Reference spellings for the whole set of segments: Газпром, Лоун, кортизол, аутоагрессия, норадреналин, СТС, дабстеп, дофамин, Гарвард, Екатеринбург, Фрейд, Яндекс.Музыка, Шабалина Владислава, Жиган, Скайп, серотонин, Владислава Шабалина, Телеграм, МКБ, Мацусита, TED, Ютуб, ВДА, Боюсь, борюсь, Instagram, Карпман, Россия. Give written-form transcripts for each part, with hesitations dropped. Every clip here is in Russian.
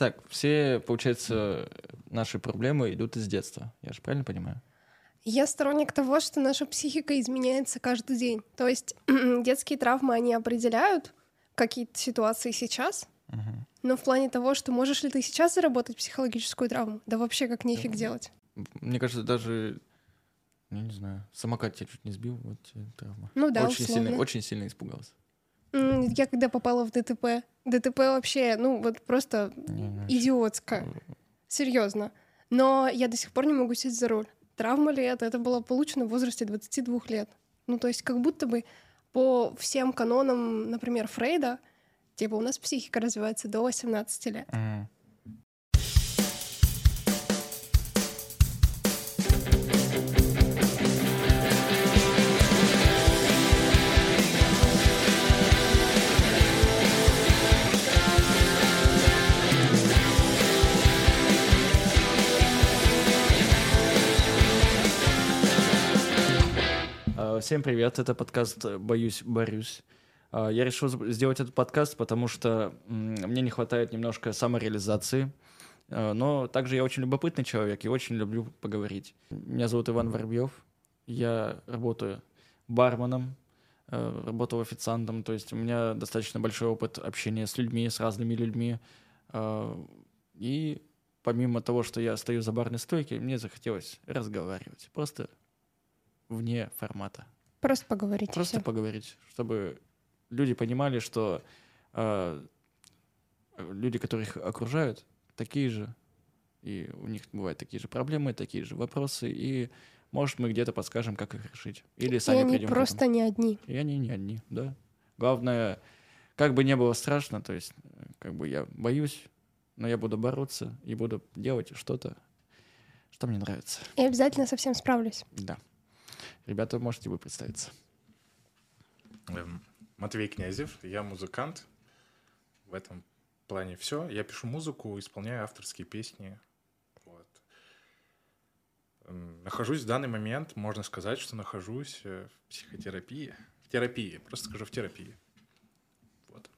Так, все, получается, наши проблемы идут из детства. Я же правильно понимаю? Я сторонник того, что наша психика изменяется каждый день. То есть детские травмы, они определяют какие-то ситуации сейчас, но в плане того, что можешь ли ты сейчас заработать психологическую травму, да вообще как нефиг делать. Мне кажется, даже, я не знаю, самокат тебя чуть не сбил, вот травма. Ну да, очень сильно испугался. Я когда попала в ДТП вообще, ну вот просто идиотское, серьезно. Но я до сих пор не могу сесть за руль. Травма ли это? Это было получено в возрасте 22 лет. Ну то есть как будто бы по всем канонам, например, Фрейда, типа у нас психика развивается до 18 лет. Mm. Всем привет, это подкаст «Боюсь, борюсь». Я решил сделать этот подкаст, потому что мне не хватает немножко самореализации, но также я очень любопытный человек и очень люблю поговорить. Меня зовут Иван Воробьев, я работаю барменом, работал официантом, то есть у меня достаточно большой опыт общения с людьми, с разными людьми. И помимо того, что я стою за барной стойкой, мне захотелось разговаривать, просто вне формата. Просто поговорить. Просто все. Поговорить, чтобы люди понимали, что люди, которые их окружают, такие же, и у них бывают такие же проблемы, такие же вопросы, и, может, мы где-то подскажем, как их решить. Или сами придем к этому. И они просто не одни. И они не одни, да. Главное, как бы не было страшно, то есть, как бы я боюсь, но я буду бороться и буду делать что-то, что мне нравится. И обязательно со всем справлюсь. Да. Ребята, можете вы представиться? Матвей Князев, я музыкант. В этом плане все. Я пишу музыку, исполняю авторские песни. Вот. Нахожусь в данный момент, можно сказать, что нахожусь в психотерапии. В терапии, просто скажу, в терапии. Вот.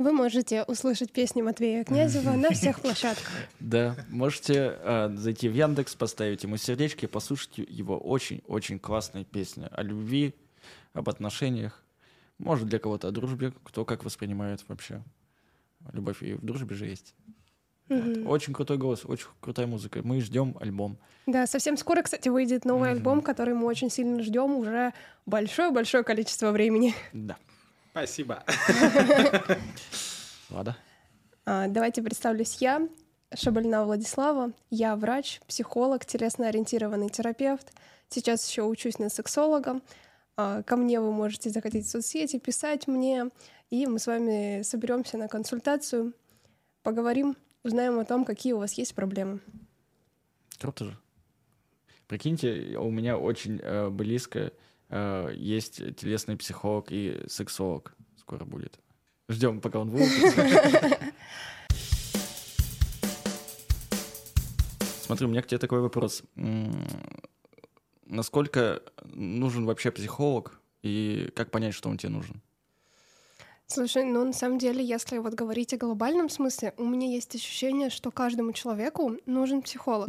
Вы можете услышать песни Матвея Князева на всех площадках. Да, можете зайти в Яндекс, поставить ему сердечки, послушать его очень-очень классные песни о любви, об отношениях. Может, для кого-то о дружбе, кто как воспринимает вообще. Любовь и в дружбе же есть. Mm-hmm. Вот. Очень крутой голос, очень крутая музыка. Мы ждем альбом. Да, совсем скоро, кстати, выйдет новый альбом, который мы очень сильно ждем уже большое-большое количество времени. Да. Спасибо. Ладно. Давайте представлюсь я, Шабалина Владислава. Я врач, психолог, телесно-ориентированный терапевт. Сейчас еще учусь на сексолога. Ко мне вы можете заходить в соцсети, писать мне, и мы с вами соберемся на консультацию, поговорим, узнаем о том, какие у вас есть проблемы. Круто же. Прикиньте, у меня очень близко есть телесный психолог и сексолог. Скоро будет. Ждем, пока он будет. Смотри, у меня к тебе такой вопрос. Насколько нужен вообще психолог и как понять, что он тебе нужен? Слушай, ну на самом деле, если вот говорить о глобальном смысле, у меня есть ощущение, что каждому человеку нужен психолог,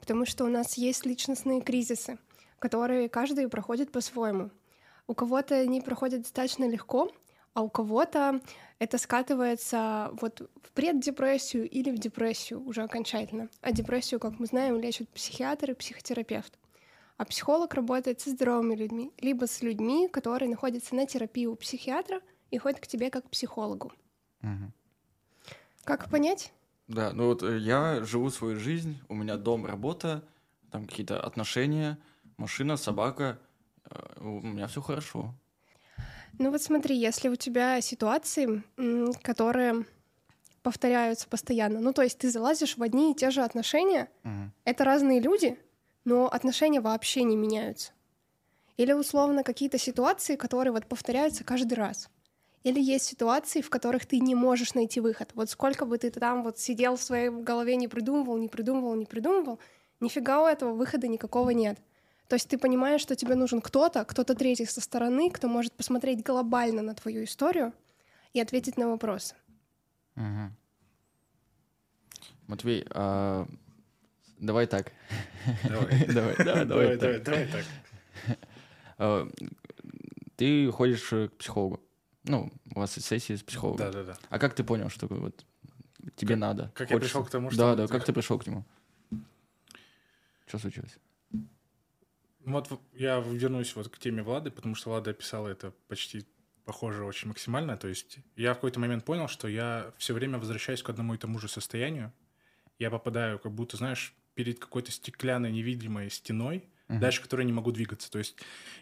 потому что у нас есть личностные кризисы, которые каждый проходит по-своему. У кого-то они проходят достаточно легко, а у кого-то это скатывается вот в преддепрессию или в депрессию уже окончательно. А депрессию, как мы знаем, лечат психиатры и психотерапевты. А психолог работает со здоровыми людьми, либо с людьми, которые находятся на терапии у психиатра и ходят к тебе как к психологу. Угу. Как понять? Да, ну вот я живу свою жизнь, у меня дом, работа, там какие-то отношения, машина, собака, у меня все хорошо. Ну вот смотри, если у тебя ситуации, которые повторяются постоянно, ну то есть ты залазишь в одни и те же отношения, это разные люди, но отношения вообще не меняются. Или, условно, какие-то ситуации, которые вот повторяются каждый раз. Или есть ситуации, в которых ты не можешь найти выход. Вот сколько бы ты там вот сидел в своей голове, не придумывал, нифига у этого выхода никакого нет. То есть ты понимаешь, что тебе нужен кто-то третий со стороны, кто может посмотреть глобально на твою историю и ответить на вопросы. Угу. Матвей, давай так. Давай так. Ты ходишь к психологу. Ну, у вас сессия с психологом. Да. А как ты понял, что вот тебе надо? Как я пришел к тому, что... Да, как ты пришел к нему? Что случилось? Вот я вернусь вот к теме Влады, потому что Влада описала это почти похоже очень максимально. То есть я в какой-то момент понял, что я все время возвращаюсь к одному и тому же состоянию. Я попадаю как будто, знаешь, перед какой-то стеклянной невидимой стеной, дальше которой не могу двигаться. То есть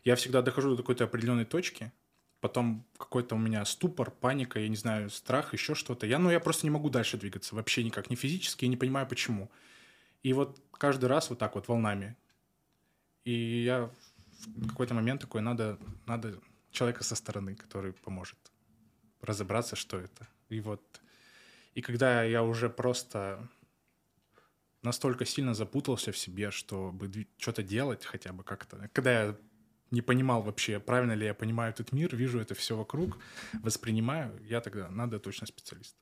я всегда дохожу до какой-то определенной точки, потом какой-то у меня ступор, паника, я не знаю, страх, еще что-то. Я просто не могу дальше двигаться вообще никак, не физически, я не понимаю, почему. И вот каждый раз вот так вот волнами. И я в какой-то момент такой, надо человека со стороны, который поможет разобраться, что это. И когда я уже просто настолько сильно запутался в себе, чтобы что-то делать хотя бы как-то, когда я не понимал вообще, правильно ли я понимаю этот мир, вижу это все вокруг, воспринимаю, я тогда надо точно специалиста.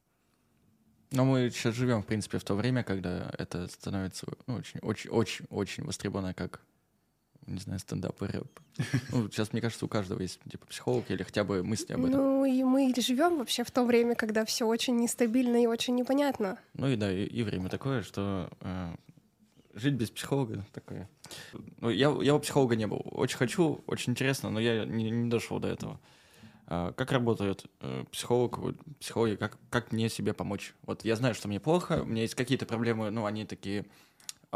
Но мы сейчас живем, в принципе, в то время, когда это становится очень-очень-очень востребовано как... не знаю, стендап и рэп. Ну, сейчас, мне кажется, у каждого есть типа психолог или хотя бы мысли об этом. Ну, и мы живем вообще в то время, когда все очень нестабильно и очень непонятно. Ну и да, и время такое, что жить без психолога такое. Ну, я у психолога не был. Очень хочу, очень интересно, но я не дошел до этого. Как работает психологи, как мне себе помочь? Вот я знаю, что мне плохо, у меня есть какие-то проблемы, ну, они такие...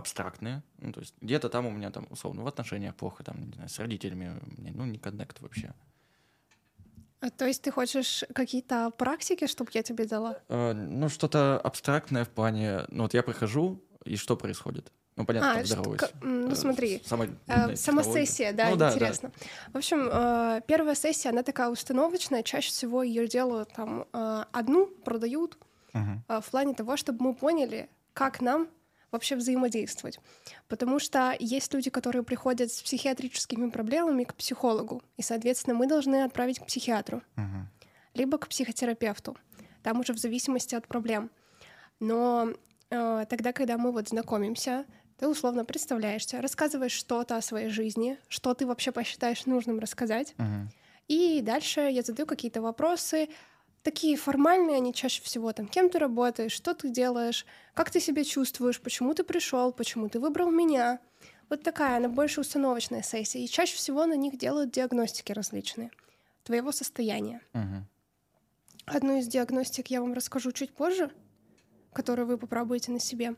абстрактные, ну, то есть где-то там у меня там условно в отношениях плохо, там, не знаю, с родителями, ну, не коннект вообще. То есть ты хочешь какие-то практики, чтобы я тебе дала? Что-то абстрактное в плане, вот я прихожу, и что происходит? Ну, понятно, как здороваюсь. Смотри, сама сессия, да, интересно. Да. В общем, первая сессия, она такая установочная, чаще всего ее делают там одну, продают, в плане того, чтобы мы поняли, как нам вообще взаимодействовать. Потому что есть люди, которые приходят с психиатрическими проблемами к психологу, и, соответственно, мы должны отправить к психиатру, либо к психотерапевту. Там уже в зависимости от проблем. Но тогда, когда мы вот знакомимся, ты условно представляешься, рассказываешь что-то о своей жизни, что ты вообще посчитаешь нужным рассказать. И дальше я задаю какие-то вопросы, такие формальные, они чаще всего там, кем ты работаешь, что ты делаешь, как ты себя чувствуешь, почему ты пришел, почему ты выбрал меня. Вот такая, она больше установочная сессия. И чаще всего на них делают диагностики различные твоего состояния. Одну из диагностик я вам расскажу чуть позже, которую вы попробуете на себе.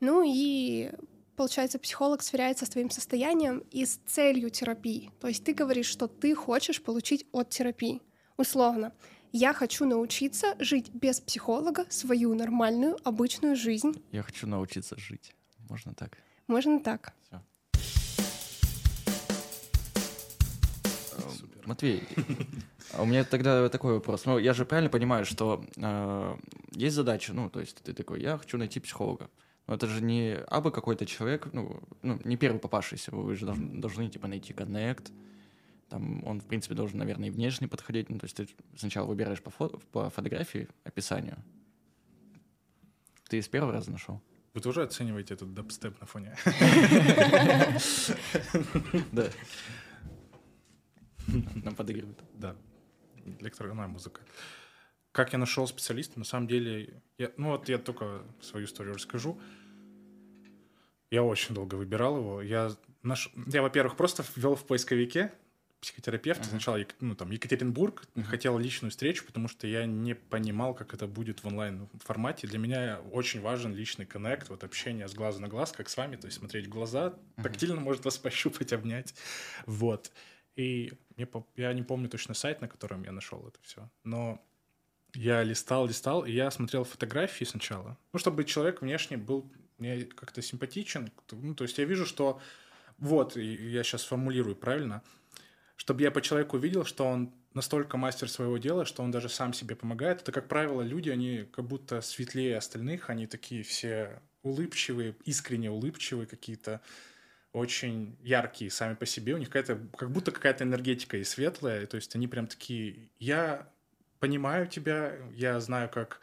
Ну и, получается, психолог сверяется с твоим состоянием и с целью терапии. То есть ты говоришь, что ты хочешь получить от терапии. Условно. Я хочу научиться жить без психолога свою нормальную, обычную жизнь. Я хочу научиться жить. Можно так? Можно так. Всё. Матвей, у меня тогда такой вопрос. Ну, я же правильно понимаю, что есть задача, ну, то есть ты такой, я хочу найти психолога. Но это же не абы какой-то человек, ну не первый попавшийся. Вы же должны типа найти коннект. Там он, в принципе, должен, наверное, и внешне подходить. Ну, то есть ты сначала выбираешь по фотографии, описанию. Ты с первого раза нашел? Вы тоже оцениваете этот дабстеп на фоне? Да. Нам подыгрывают. Да. Электронная музыка. Как я нашел специалиста? На самом деле, я только свою историю расскажу. Я очень долго выбирал его. Я, во-первых, просто ввел в поисковике психотерапевт. Сначала Екатеринбург. Хотел личную встречу, потому что я не понимал, как это будет в онлайн-формате. Для меня очень важен личный коннект, вот общение с глазу на глаз, как с вами, то есть смотреть в глаза, тактильно может вас пощупать, обнять. Вот. И я не помню точно сайт, на котором я нашел это все, но я листал, и я смотрел фотографии сначала, чтобы человек внешне был мне как-то симпатичен. То есть я вижу, что... Вот, и я сейчас формулирую правильно, чтобы я по человеку видел, что он настолько мастер своего дела, что он даже сам себе помогает. Это, как правило, люди, они как будто светлее остальных, они такие все улыбчивые, искренне улыбчивые какие-то, очень яркие сами по себе. У них как будто какая-то энергетика и светлая, то есть они прям такие, я понимаю тебя, я знаю, как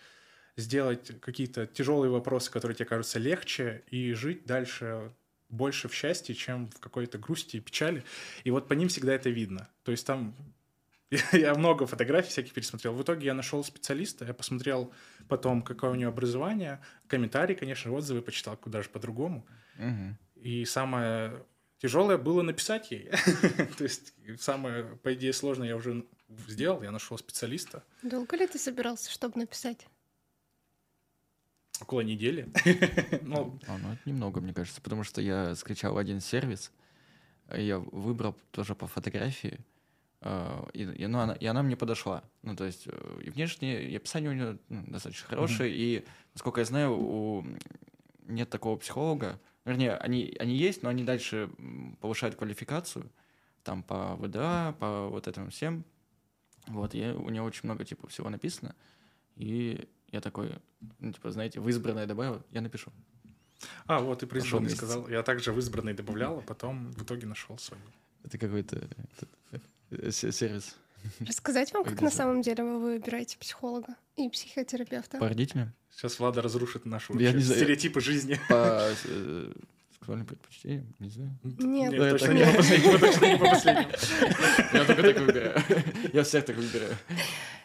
сделать какие-то тяжелые вопросы, которые тебе кажутся легче, и жить дальше больше в счастье, чем в какой-то грусти и печали. И вот по ним всегда это видно. То есть там... Я много фотографий всяких пересмотрел. В итоге я нашел специалиста, я посмотрел потом, какое у него образование, комментарии, конечно, отзывы почитал, куда же по-другому. Угу. И самое тяжелое было написать ей. То есть самое, по идее, сложное я уже сделал, я нашел специалиста. Долго ли ты собирался, чтобы написать? Около недели. Ну, это немного, мне кажется, потому что я скачал один сервис, я выбрал тоже по фотографии, и она мне подошла. Ну, то есть, и внешне, и описание у нее достаточно хорошее, и, насколько я знаю, нет такого психолога. Вернее, они есть, но они дальше повышают квалификацию, там, по ВДА, по вот этому всем. Вот, у нее очень много, типа, всего написано, и я такой, ну, типа, знаете, в избранное добавил, я напишу. А, вот, и про избранное сказал. Я также в избранное добавлял, а потом в итоге нашел свою. Это какой-то... сервис. Рассказать вам, как на самом деле вы выбираете психолога и психотерапевта? По родителям. Сейчас Влада разрушит нашу стереотипы жизни. По сексуальным предпочтениям, не знаю. Нет, точно не по последнему. Я только так выбираю. Я всех так выбираю.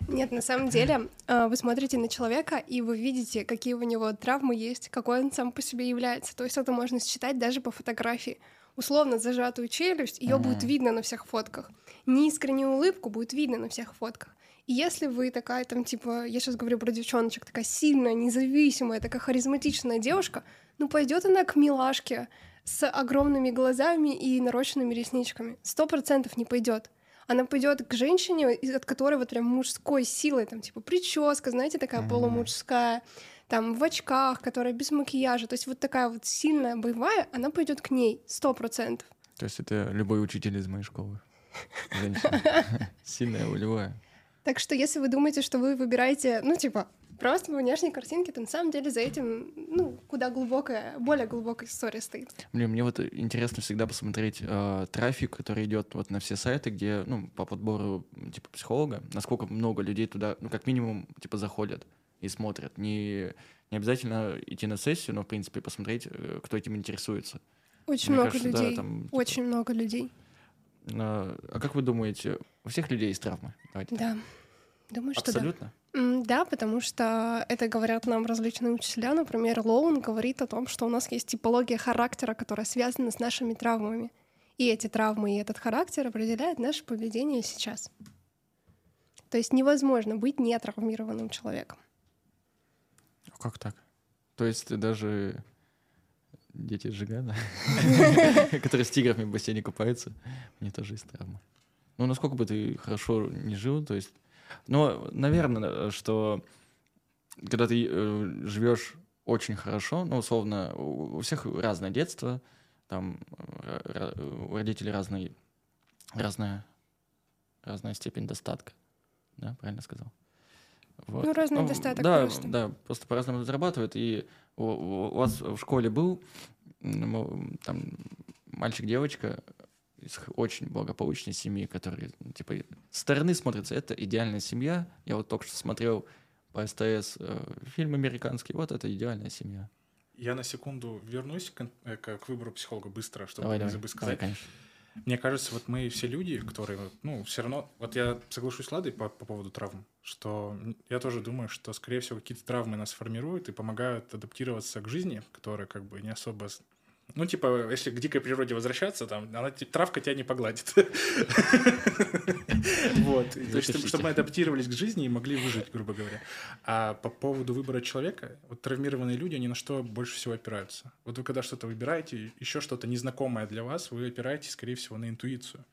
Нет, на самом деле вы смотрите на человека, и вы видите, какие у него травмы есть, какой он сам по себе является. То есть это можно считать даже по фотографии. Условно зажатую челюсть, ее будет видно на всех фотках. Неискреннюю улыбку будет видно на всех фотках. И если вы такая, там, типа, я сейчас говорю про девчоночек, такая сильная, независимая, такая харизматичная девушка, ну, пойдет она к милашке с огромными глазами и нарощенными ресничками. 100% не пойдет. Она пойдет к женщине, от которой вот прям мужской силой, там, типа, прическа, знаете, такая полумужская, там, в очках, которая без макияжа, то есть вот такая вот сильная, боевая, она пойдет к ней 100%. То есть это любой учитель из моей школы. Женщина. Сильная, волевая. Так что если вы думаете, что вы выбираете, ну, типа, просто по внешней картинке, то на самом деле за этим, ну, куда глубокая, более глубокая история стоит. Блин, мне вот интересно всегда посмотреть трафик, который идет вот на все сайты, где, ну, по подбору, типа, психолога, насколько много людей туда, ну, как минимум, типа, заходят и смотрят. Не обязательно идти на сессию, но, в принципе, посмотреть, кто этим интересуется. Очень много людей. Да, там, типа... Очень много людей. А как вы думаете, у всех людей есть травмы? Давайте. Да. Думаю, что абсолютно? Да. Да, потому что это говорят нам различные учителя. Например, Лоун говорит о том, что у нас есть типология характера, которая связана с нашими травмами. И эти травмы и этот характер определяют наше поведение сейчас. То есть невозможно быть нетравмированным человеком. Как так? То есть даже дети Жигана, которые с тиграми в бассейне купаются, у них тоже есть травмы. Ну, насколько бы ты хорошо не жил, то есть... Ну, наверное, что когда ты живешь очень хорошо, ну, условно, у всех разное детство, там у родителей разная степень достатка. Да, правильно сказал? Вот. Ну, разный достаток просто. Да, просто по-разному зарабатывают. И у вас в школе был там мальчик-девочка из очень благополучной семьи, которые, типа, с стороны смотрятся, это идеальная семья. Я вот только что смотрел по СТС фильм американский, вот это идеальная семья. Я на секунду вернусь к выбору психолога быстро, чтобы не забыть сказать. Давай, конечно. Мне кажется, вот мы все люди, которые, ну, все равно... Вот я соглашусь с Ладой по поводу травм, что я тоже думаю, что, скорее всего, какие-то травмы нас формируют и помогают адаптироваться к жизни, которая как бы не особо... Ну, типа, если к дикой природе возвращаться, там, она, травка тебя не погладит. Вот. То есть, чтобы мы адаптировались к жизни и могли выжить, грубо говоря. А по поводу выбора человека, вот травмированные люди, они на что больше всего опираются? Вот вы когда что-то выбираете, еще что-то незнакомое для вас, вы опираетесь, скорее всего, на интуицию.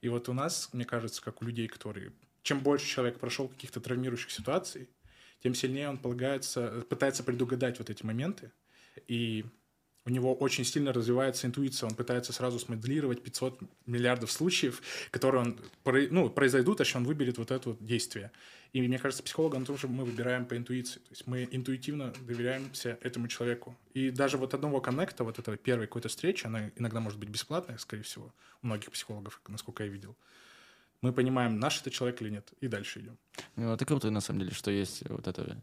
И вот у нас, мне кажется, как у людей, которые... Чем больше человек прошел каких-то травмирующих ситуаций, тем сильнее он пытается предугадать вот эти моменты. И... У него очень сильно развивается интуиция, он пытается сразу смоделировать 500 миллиардов случаев, которые произойдут, а еще он выберет вот это вот действие. И мне кажется, психолога тоже мы выбираем по интуиции, то есть мы интуитивно доверяемся этому человеку. И даже вот одного коннекта, вот этой первой какой-то встречи, она иногда может быть бесплатная, скорее всего, у многих психологов, насколько я видел. мы понимаем, наш это человек или нет, и дальше идем. Ну, это круто, на самом деле, что есть вот эта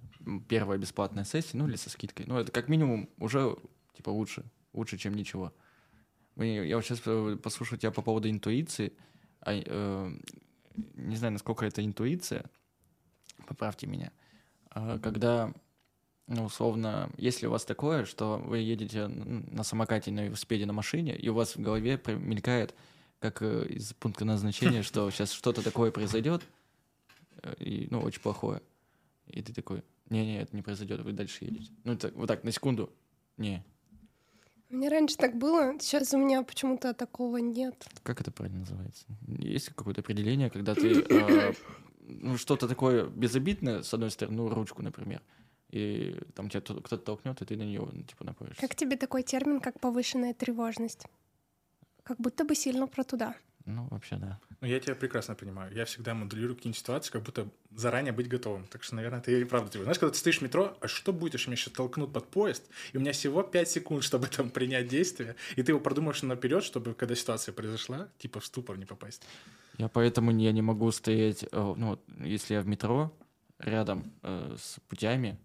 первая бесплатная сессия, ну, или со скидкой. Ну, это как минимум уже, типа, лучше, чем ничего. Я вот сейчас послушаю тебя по поводу интуиции. Не знаю, насколько это интуиция, поправьте меня. Когда, ну, условно, если у вас такое, что вы едете на самокате, на велосипеде, на машине, и у вас в голове мелькает, как из пункта назначения, что сейчас что-то такое произойдет, и, ну, очень плохое. И ты такой, не-не, это не произойдет, вы дальше едете. Ну, так, вот так, на секунду, не. У меня раньше так было, сейчас у меня почему-то такого нет. Как это правильно называется? Есть какое-то определение, когда ты ну, что-то такое безобидное, с одной стороны, ну, ручку, например, и там тебя кто-то толкнет, и ты на нее, ну, типа, напоишься. Как тебе такой термин, как повышенная тревожность? Как будто бы сильно про туда. Ну, вообще, да. Ну, я тебя прекрасно понимаю. Я всегда моделирую какие-нибудь ситуации, как будто заранее быть готовым. Так что, наверное, ты и правда тебе. Знаешь, когда ты стоишь в метро, а что будет, если меня сейчас толкнут под поезд, и у меня всего 5 секунд, чтобы там принять действие, и ты его продумаешь наперед, чтобы, когда ситуация произошла, типа в ступор не попасть. Я поэтому я не могу стоять, ну, если я в метро, рядом с путями,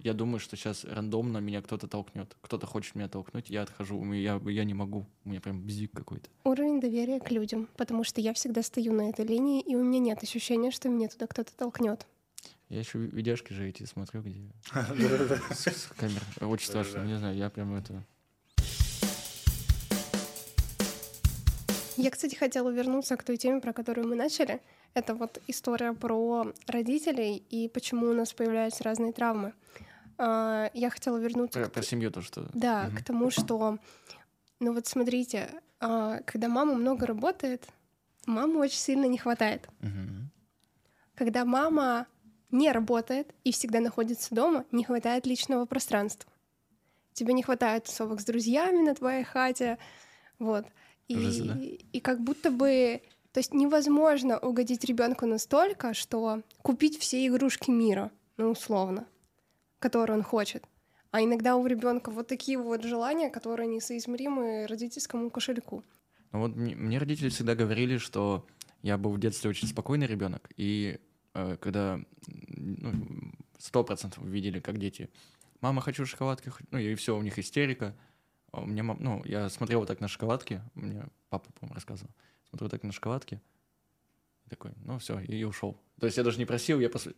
я думаю, что сейчас рандомно меня кто-то толкнет. Кто-то хочет меня толкнуть, я отхожу, я не могу. У меня прям бзик какой-то. Уровень доверия к людям, потому что я всегда стою на этой линии, и у меня нет ощущения, что меня туда кто-то толкнет. Я еще видяшки же эти смотрю, где с камер. Очень страшно, не знаю, я прям это... Я, кстати, хотела вернуться к той теме, про которую мы начали. Это вот история про родителей и почему у нас появляются разные травмы. Я хотела вернуться... Про семью то, что... Да, к тому, что... Ну вот смотрите, когда мама много работает, мамы очень сильно не хватает. Когда мама не работает и всегда находится дома, не хватает личного пространства. Тебе не хватает тусовок с друзьями на твоей хате, вот... И как будто бы, то есть невозможно угодить ребенку настолько, что купить все игрушки мира, ну условно, которые он хочет. А иногда у ребенка вот такие вот желания, которые несоизмеримы родительскому кошельку. Ну вот мне родители всегда говорили, что я был в детстве очень спокойный ребенок, и когда 100% видели, как дети, мама, хочу шоколадки, ну и все, у них истерика. Мне мама, ну, я смотрел вот так на шоколадки, мне папа, по-моему, рассказывал. Смотрю так на шоколадки, такой, ну все, и ушел. То есть я даже не просил, я просто...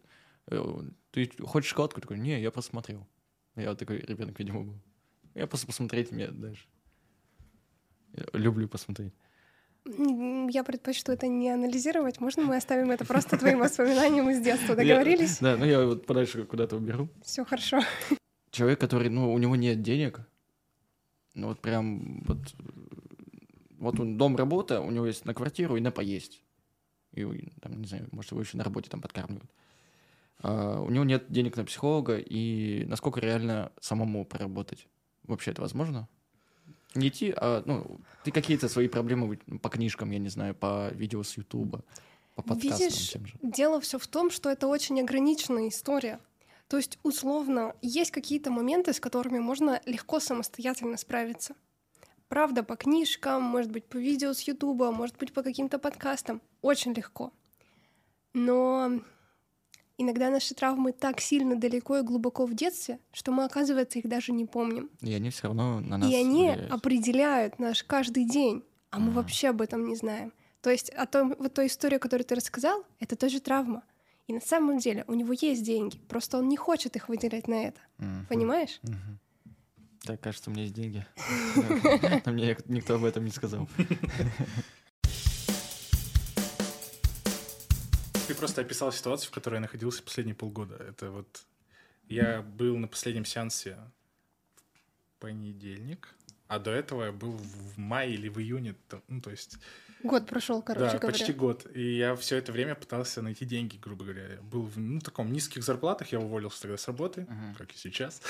Ты хочешь шоколадку? Такой, не, я просто смотрел. Я вот такой ребенок, видимо, был. Я просто посмотреть, мне дальше. Я люблю посмотреть. Я предпочту это не анализировать. Можно мы оставим это просто твоим воспоминаниям из детства? Договорились? Да, ну я вот подальше куда-то уберу. Все хорошо. Человек, который, ну, у него нет денег... Ну вот прям вот он дом, работа, у него есть на квартиру и на поесть. И там, не знаю, может, его еще на работе там подкармливают. А у него нет денег на психолога, и насколько реально самому проработать? Вообще это возможно? Не идти, а ну, ты какие-то свои проблемы по книжкам, я не знаю, по видео с Ютуба, по подкастам. Видишь, тем же. Дело все в том, что это очень ограниченная история. То есть, условно, есть какие-то моменты, с которыми можно легко самостоятельно справиться. Правда, по книжкам, может быть, по видео с Ютуба, может быть, по каким-то подкастам. Очень легко. Но иногда наши травмы так сильно далеко и глубоко в детстве, что мы, оказывается, их даже не помним. И они все равно на нас влияют. Определяют наш каждый день, а мы вообще об этом не знаем. То есть, вот той истории, которую ты рассказал, это тоже травма. И на самом деле у него есть деньги, просто он не хочет их выделять на это. Понимаешь? Так, кажется, у меня есть деньги. Но мне никто об этом не сказал. Ты просто описал ситуацию, в которой я находился последние полгода. Это вот... Я был на последнем сеансе в понедельник, а до этого я был в мае или в июне. Ну, то есть... Год прошел, короче говоря. Да, почти год. И я все это время пытался найти деньги, грубо говоря. Я был в таком низких зарплатах, я уволился тогда с работы, как и сейчас.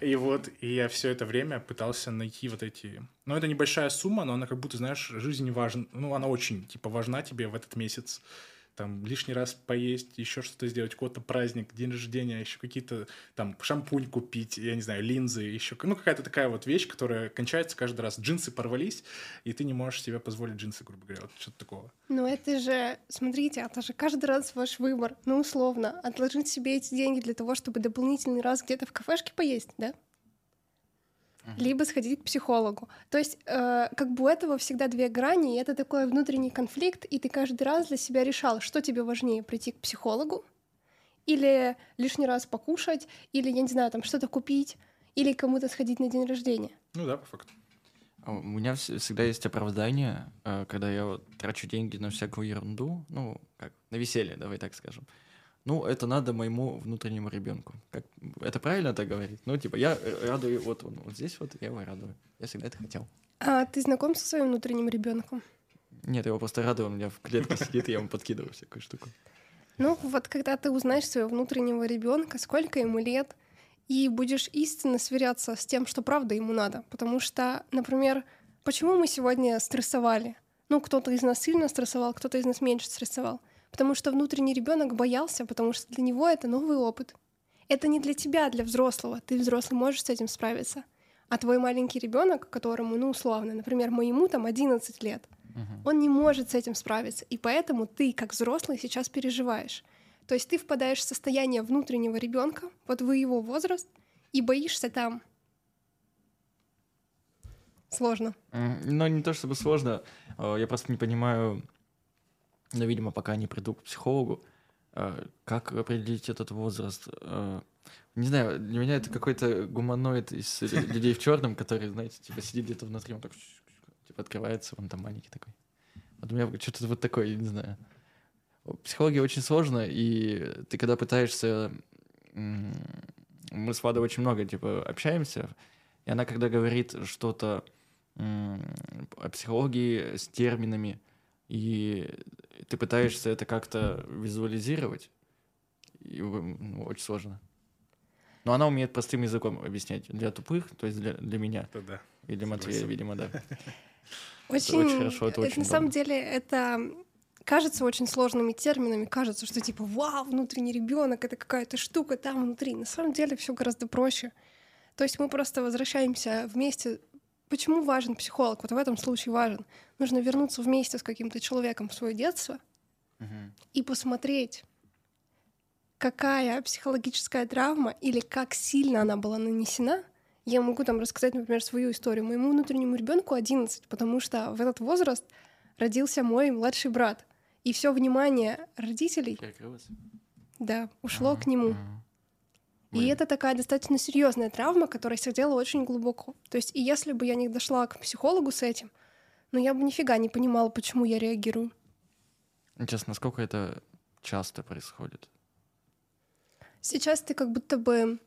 И вот, и я все это время пытался найти вот эти... Ну, это небольшая сумма, но она как будто, знаешь, жизнь важна. Ну, она очень, типа, важна тебе в этот месяц. там лишний раз поесть, еще что-то сделать, какой-то праздник, день рождения, еще какие-то там шампунь купить, я не знаю, линзы, еще ну какая-то такая вот вещь, которая кончается каждый раз. Джинсы порвались, и ты не можешь себе позволить джинсы, грубо говоря, вот что-то такого. Ну это же, смотрите, это же каждый раз ваш выбор, ну условно, отложить себе эти деньги для того, чтобы дополнительный раз где-то в кафешке поесть, да? Либо сходить к психологу. То есть как бы у этого всегда две грани, и это такой внутренний конфликт, и ты каждый раз для себя решал, что тебе важнее, прийти к психологу, или лишний раз покушать, или, я не знаю, там что-то купить, или кому-то сходить на день рождения. Ну да, по факту. У меня всегда есть оправдание, когда я вот трачу деньги на всякую ерунду, ну, как на веселье, давай так скажем. Ну, это надо моему внутреннему ребенку. Как, это правильно так говорить? Ну, типа, я радую, вот он, вот здесь вот, я его радую. Я всегда это хотел. А ты знаком со своим внутренним ребенком? Нет, его просто радую, он у меня в клетке сидит, и я ему подкидываю всякую штуку. Ну, вот когда ты узнаешь своего внутреннего ребенка, сколько ему лет, и будешь истинно сверяться с тем, что правда ему надо. Потому что, например, почему мы сегодня стрессовали? Ну, кто-то из нас сильно стрессовал, кто-то из нас меньше стрессовал. Потому что внутренний ребенок боялся, потому что для него это новый опыт. Это не для тебя, для взрослого. Ты, взрослый, можешь с этим справиться. А твой маленький ребенок, которому, ну, условно, например, моему там 11 лет, он не может с этим справиться. И поэтому ты, как взрослый, сейчас переживаешь. То есть ты впадаешь в состояние внутреннего ребенка, вот вы его возраст, и боишься там. Сложно. Но не то чтобы сложно. Я просто не понимаю... Но, видимо, пока не приду к психологу, как определить этот возраст? Не знаю, для меня это какой-то гуманоид из людей в черном, который, знаете, типа сидит где-то внутри, он так типа открывается, он там маленький такой. Вот у меня что-то вот такое, я не знаю. Психология очень сложно, и ты когда пытаешься... Мы с Владой очень много типа общаемся, и она когда говорит что-то о психологии с терминами, и ты пытаешься это как-то визуализировать, и очень сложно. Но она умеет простым языком объяснять для тупых, то есть для меня. Это да. И для Матвея, спасибо. Видимо, да. Очень хорошо, это очень. На самом деле это кажется очень сложными терминами. Кажется, что типа вау, внутренний ребенок, это какая-то штука там внутри. На самом деле все гораздо проще. То есть мы просто возвращаемся вместе. Почему важен психолог? Вот в этом случае важен. Нужно вернуться вместе с каким-то человеком в свое детство и посмотреть, какая психологическая травма или как сильно она была нанесена. Я могу там рассказать, например, свою историю. Моему внутреннему ребенку 11, потому что в этот возраст родился мой младший брат. И все внимание родителей да, ушло к нему. И это такая достаточно серьезная травма, которая сидела очень глубоко. То есть, и если бы я не дошла к психологу с этим, ну я бы нифига не понимала, почему я реагирую. Интересно, насколько это часто происходит? Сейчас ты как будто бы...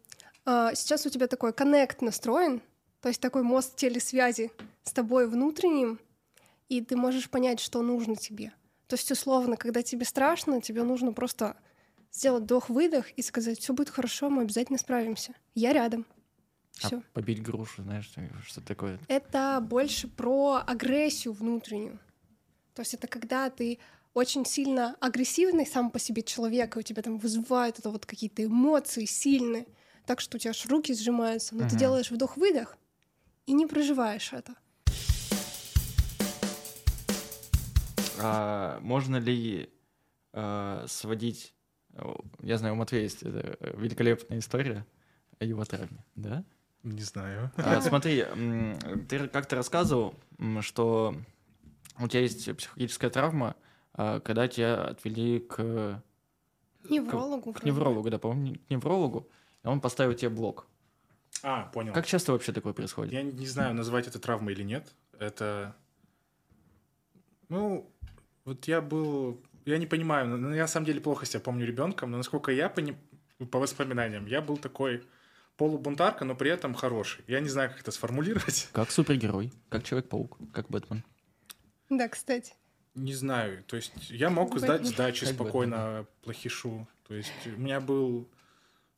сейчас у тебя такой коннект настроен, то есть такой мост телесвязи с тобой внутренним, и ты можешь понять, что нужно тебе. То есть, условно, когда тебе страшно, тебе нужно просто... сделать вдох-выдох и сказать, все будет хорошо, мы обязательно справимся. Я рядом. Все. Побить грушу, знаешь, что такое? Это больше про агрессию внутреннюю. То есть это когда ты очень сильно агрессивный сам по себе человек, и у тебя там вызывают это вот какие-то эмоции сильные, так что у тебя аж руки сжимаются, но ты делаешь вдох-выдох и не проживаешь это. А можно ли сводить... Я знаю, у Матвея есть великолепная история о его травме, да? Не знаю. Смотри, ты как-то рассказывал, что у тебя есть психологическая травма, когда тебя отвели к... неврологу. К неврологу, да, по-моему, к неврологу. И он поставил тебе блок. А, понял. Как часто вообще такое происходит? Я не знаю, назвать это травмой или нет. Это... Ну, вот я был... Я не понимаю, я на самом деле плохо себя помню ребенком, но насколько я по воспоминаниям, я был такой полубунтарка, но при этом хороший. Я не знаю, как это сформулировать. Как супергерой, как Человек-паук, как Бэтмен. Да, кстати. Не знаю, то есть я мог сдать сдачи спокойно плохишу. То есть у меня был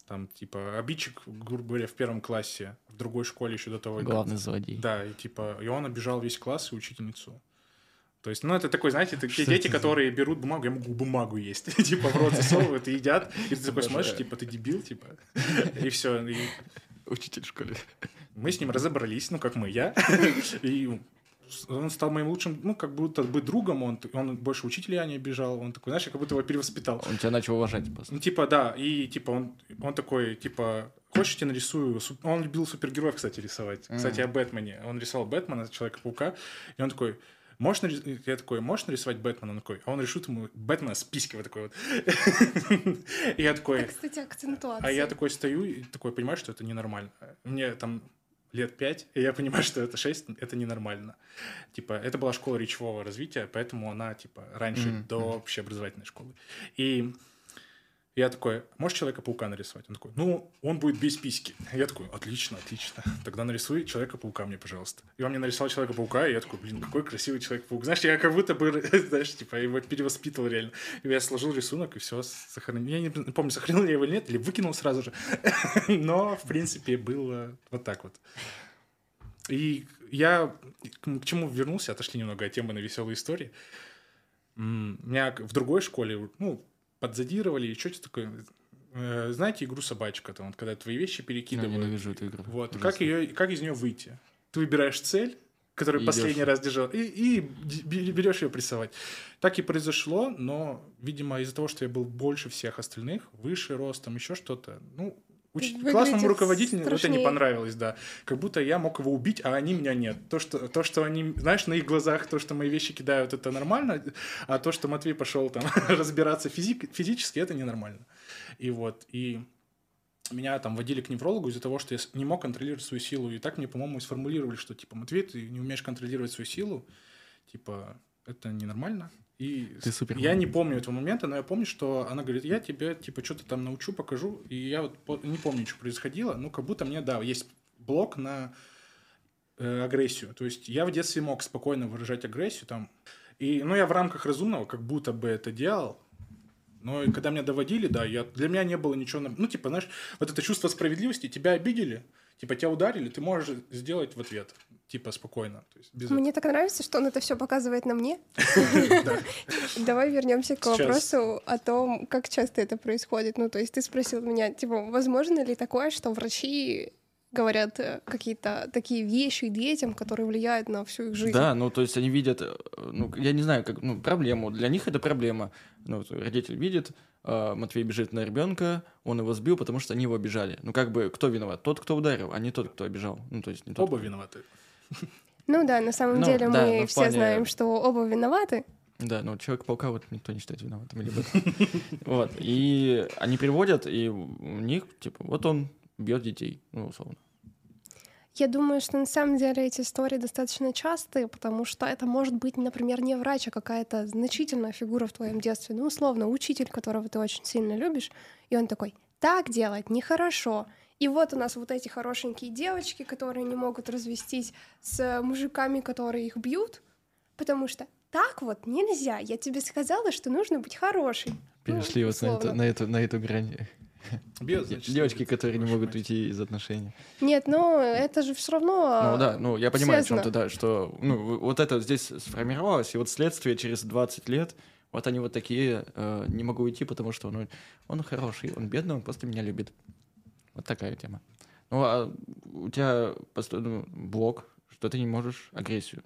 там типа обидчик, грубо говоря, в первом классе, в другой школе еще до того. Главный злодей. Да, и типа, и он обижал весь класс и учительницу. То есть, ну, это такой, знаете, такие дети, которые берут бумагу, я могу бумагу есть, типа, в рот засовывают и едят, и ты такой смотришь, типа, ты дебил, типа, и все. Учитель в школе. Мы с ним разобрались, ну, как мы, я, и он стал моим лучшим, ну, как будто бы другом, он больше учителя не обижал, он такой, знаешь, я как будто его перевоспитал. Он тебя начал уважать просто. Ну, типа, да, и, типа, он такой, типа... Хочешь, я тебе нарисую? Он любил супергероев, кстати, рисовать. Кстати, о Бэтмене. Он рисовал Бэтмена, Человека-паука. И он такой, я такой, можешь нарисовать Бэтмена? Он такой, а он решит ему Бэтмена с письки вот такой вот. И я такой... Это, кстати, акцентуация. А я такой стою и такой понимаю, что это ненормально. Мне там лет 5, и я понимаю, что это 6, это ненормально. Типа, это была школа речевого развития, поэтому она, типа, раньше до общеобразовательной школы. И... Я такой, можешь Человека-паука нарисовать? Он такой, ну, он будет без письки. Я такой, отлично, отлично. Тогда нарисуй Человека-паука мне, пожалуйста. И он мне нарисовал Человека-паука, и я такой, блин, какой красивый Человек-паук. Знаешь, я как будто бы, знаешь, типа, его перевоспитывал реально. И я сложил рисунок, и все сохранил. Я не помню, сохранил я его или нет, или выкинул сразу же. Но, в принципе, было вот так вот. И я к чему вернулся, отошли немного от темы на веселые истории. Меня в другой школе, ну, подзадировали, и что-то такое... Знаете игру «Собачка»? Там, вот, когда твои вещи перекидывают. Я ненавижу эту игру. Вот. Как из нее выйти? Ты выбираешь цель, которую последний раз держал, и берешь ее прессовать. Так и произошло, но, видимо, из-за того, что я был больше всех остальных, выше ростом, еще что-то... Ну, классному руководителю страшнее. Вот это не понравилось, да. Как будто я мог его убить, а они меня нет. То, что они, знаешь, на их глазах, то, что мои вещи кидают, это нормально, а то, что Матвей пошел там разбираться физически, это ненормально. И вот, и меня там водили к неврологу из-за того, что я не мог контролировать свою силу. И так мне, по-моему, сформулировали, что, типа, Матвей, ты не умеешь контролировать свою силу, типа, это ненормально. И я не помню этого момента, но я помню, что она говорит, я тебе, типа, что-то там научу, покажу, и я вот не помню, что происходило, но как будто мне, да, есть блок на агрессию, то есть я в детстве мог спокойно выражать агрессию, там, и, ну, я в рамках разумного как будто бы это делал, но и когда меня доводили, да, для меня не было ничего, ну, типа, знаешь, вот это чувство справедливости, тебя обидели, типа, тебя ударили, ты можешь сделать в ответ. Типа, спокойно. То есть, без Мне этого. Так нравится, что он это все показывает на мне. Давай вернемся к вопросу о том, как часто это происходит. Ну, то есть ты спросил меня, типа, возможно ли такое, что врачи говорят какие-то такие вещи детям, которые влияют на всю их жизнь? Да, ну, то есть они видят, ну, я не знаю, как, ну, проблему. Для них это проблема. Ну, родитель видит, Матвей бежит на ребенка, он его сбил, потому что они его обижали. Ну, как бы, кто виноват? Тот, кто ударил, а не тот, кто обижал. Ну, то есть не тот. Оба виноваты. Ну да, на самом деле мы все знаем, что оба виноваты. Да, но Человека-паука вот никто не считает виноватым. Вот, и они приводят, и у них, типа, вот он бьет детей, ну, условно. Я думаю, что на самом деле эти истории достаточно частые, потому что это может быть, например, не врач, а какая-то значительная фигура в твоем детстве. Ну, условно, учитель, которого ты очень сильно любишь, и он такой, так делать нехорошо. И вот у нас вот эти хорошенькие девочки, которые не могут развестись с мужиками, которые их бьют, потому что так вот нельзя. Я тебе сказала, что нужно быть хорошей. Перешли вот на эту грань. Девочки, которые не могут уйти из отношений. Нет, ну это же все равно. Ну да, ну я понимаю, о чем ты, да, что ну, вот это здесь сформировалось, и вот следствие через 20 лет. Вот они вот такие, не могу уйти, потому что он хороший, он бедный, он просто меня любит. Вот такая тема. Ну, а у тебя постоянно блок, что ты не можешь агрессию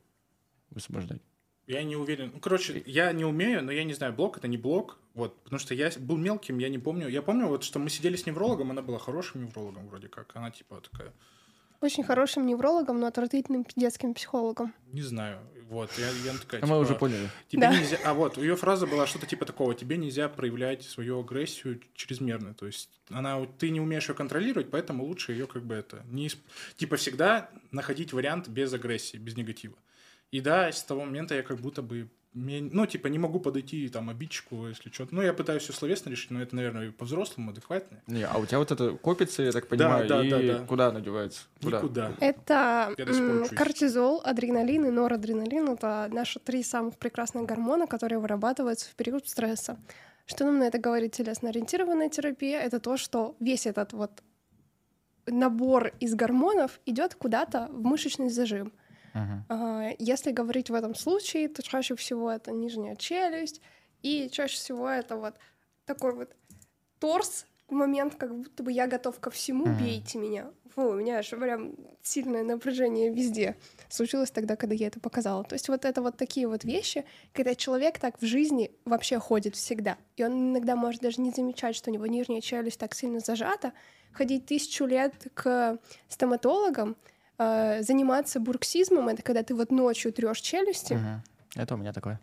высвобождать. Я не уверен. Ну, короче, я не умею, но я не знаю, блок это не блок. Вот, потому что я был мелким, я не помню. Я помню, вот, что мы сидели с неврологом, она была хорошим неврологом вроде как. Она типа такая... Очень хорошим неврологом, но отвратительным детским психологом. Не знаю. Вот, я такая, а типа, мы уже поняли. Тебе да. Нельзя... А вот, ее фраза была что-то типа такого. Тебе нельзя проявлять свою агрессию чрезмерно. То есть ты не умеешь ее контролировать, поэтому лучше ее как бы это... Не... Типа всегда находить вариант без агрессии, без негатива. И да, с того момента я как будто бы... Ну, типа, не могу подойти там обидчику, если что-то. Ну, я пытаюсь все словесно решить, но это, наверное, по-взрослому адекватно. Не, а у тебя вот это копится, я так понимаю, да. Куда она девается? Никуда. Это кортизол, адреналин и норадреналин. Это наши три самых прекрасных гормона, которые вырабатываются в период стресса. Что нам на это говорит телесно-ориентированная терапия? Это то, что весь этот вот набор из гормонов идет куда-то в мышечный зажим. Uh-huh. Если говорить в этом случае, то чаще всего это нижняя челюсть, и чаще всего это вот такой вот торс, момент, как будто бы я готов ко всему, uh-huh. бейте меня. Фу, у меня аж прям сильное напряжение везде случилось тогда, когда я это показала. То есть вот это вот такие вот вещи, когда человек так в жизни вообще ходит всегда. И он иногда может даже не замечать, что у него нижняя челюсть так сильно зажата. Ходить 1000 лет к стоматологам, заниматься бурксизмом, это когда ты вот ночью трёшь челюсти. Угу. Это у меня такое.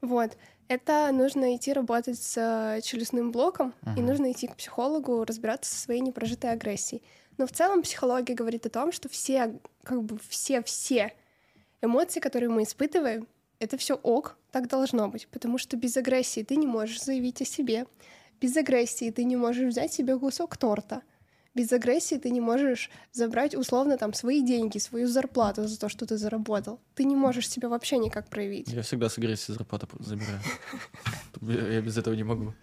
Вот. Это нужно идти работать с челюстным блоком, угу. и нужно идти к психологу, разбираться со своей непрожитой агрессией. Но в целом психология говорит о том, что все, как бы все эмоции, которые мы испытываем, это все ок, так должно быть. Потому что без агрессии ты не можешь заявить о себе. Без агрессии ты не можешь взять себе кусок торта. Без агрессии ты не можешь забрать условно там свои деньги, свою зарплату за то, что ты заработал. Ты не можешь себя вообще никак проявить. Я всегда с агрессией зарплату забираю. Я без этого не могу.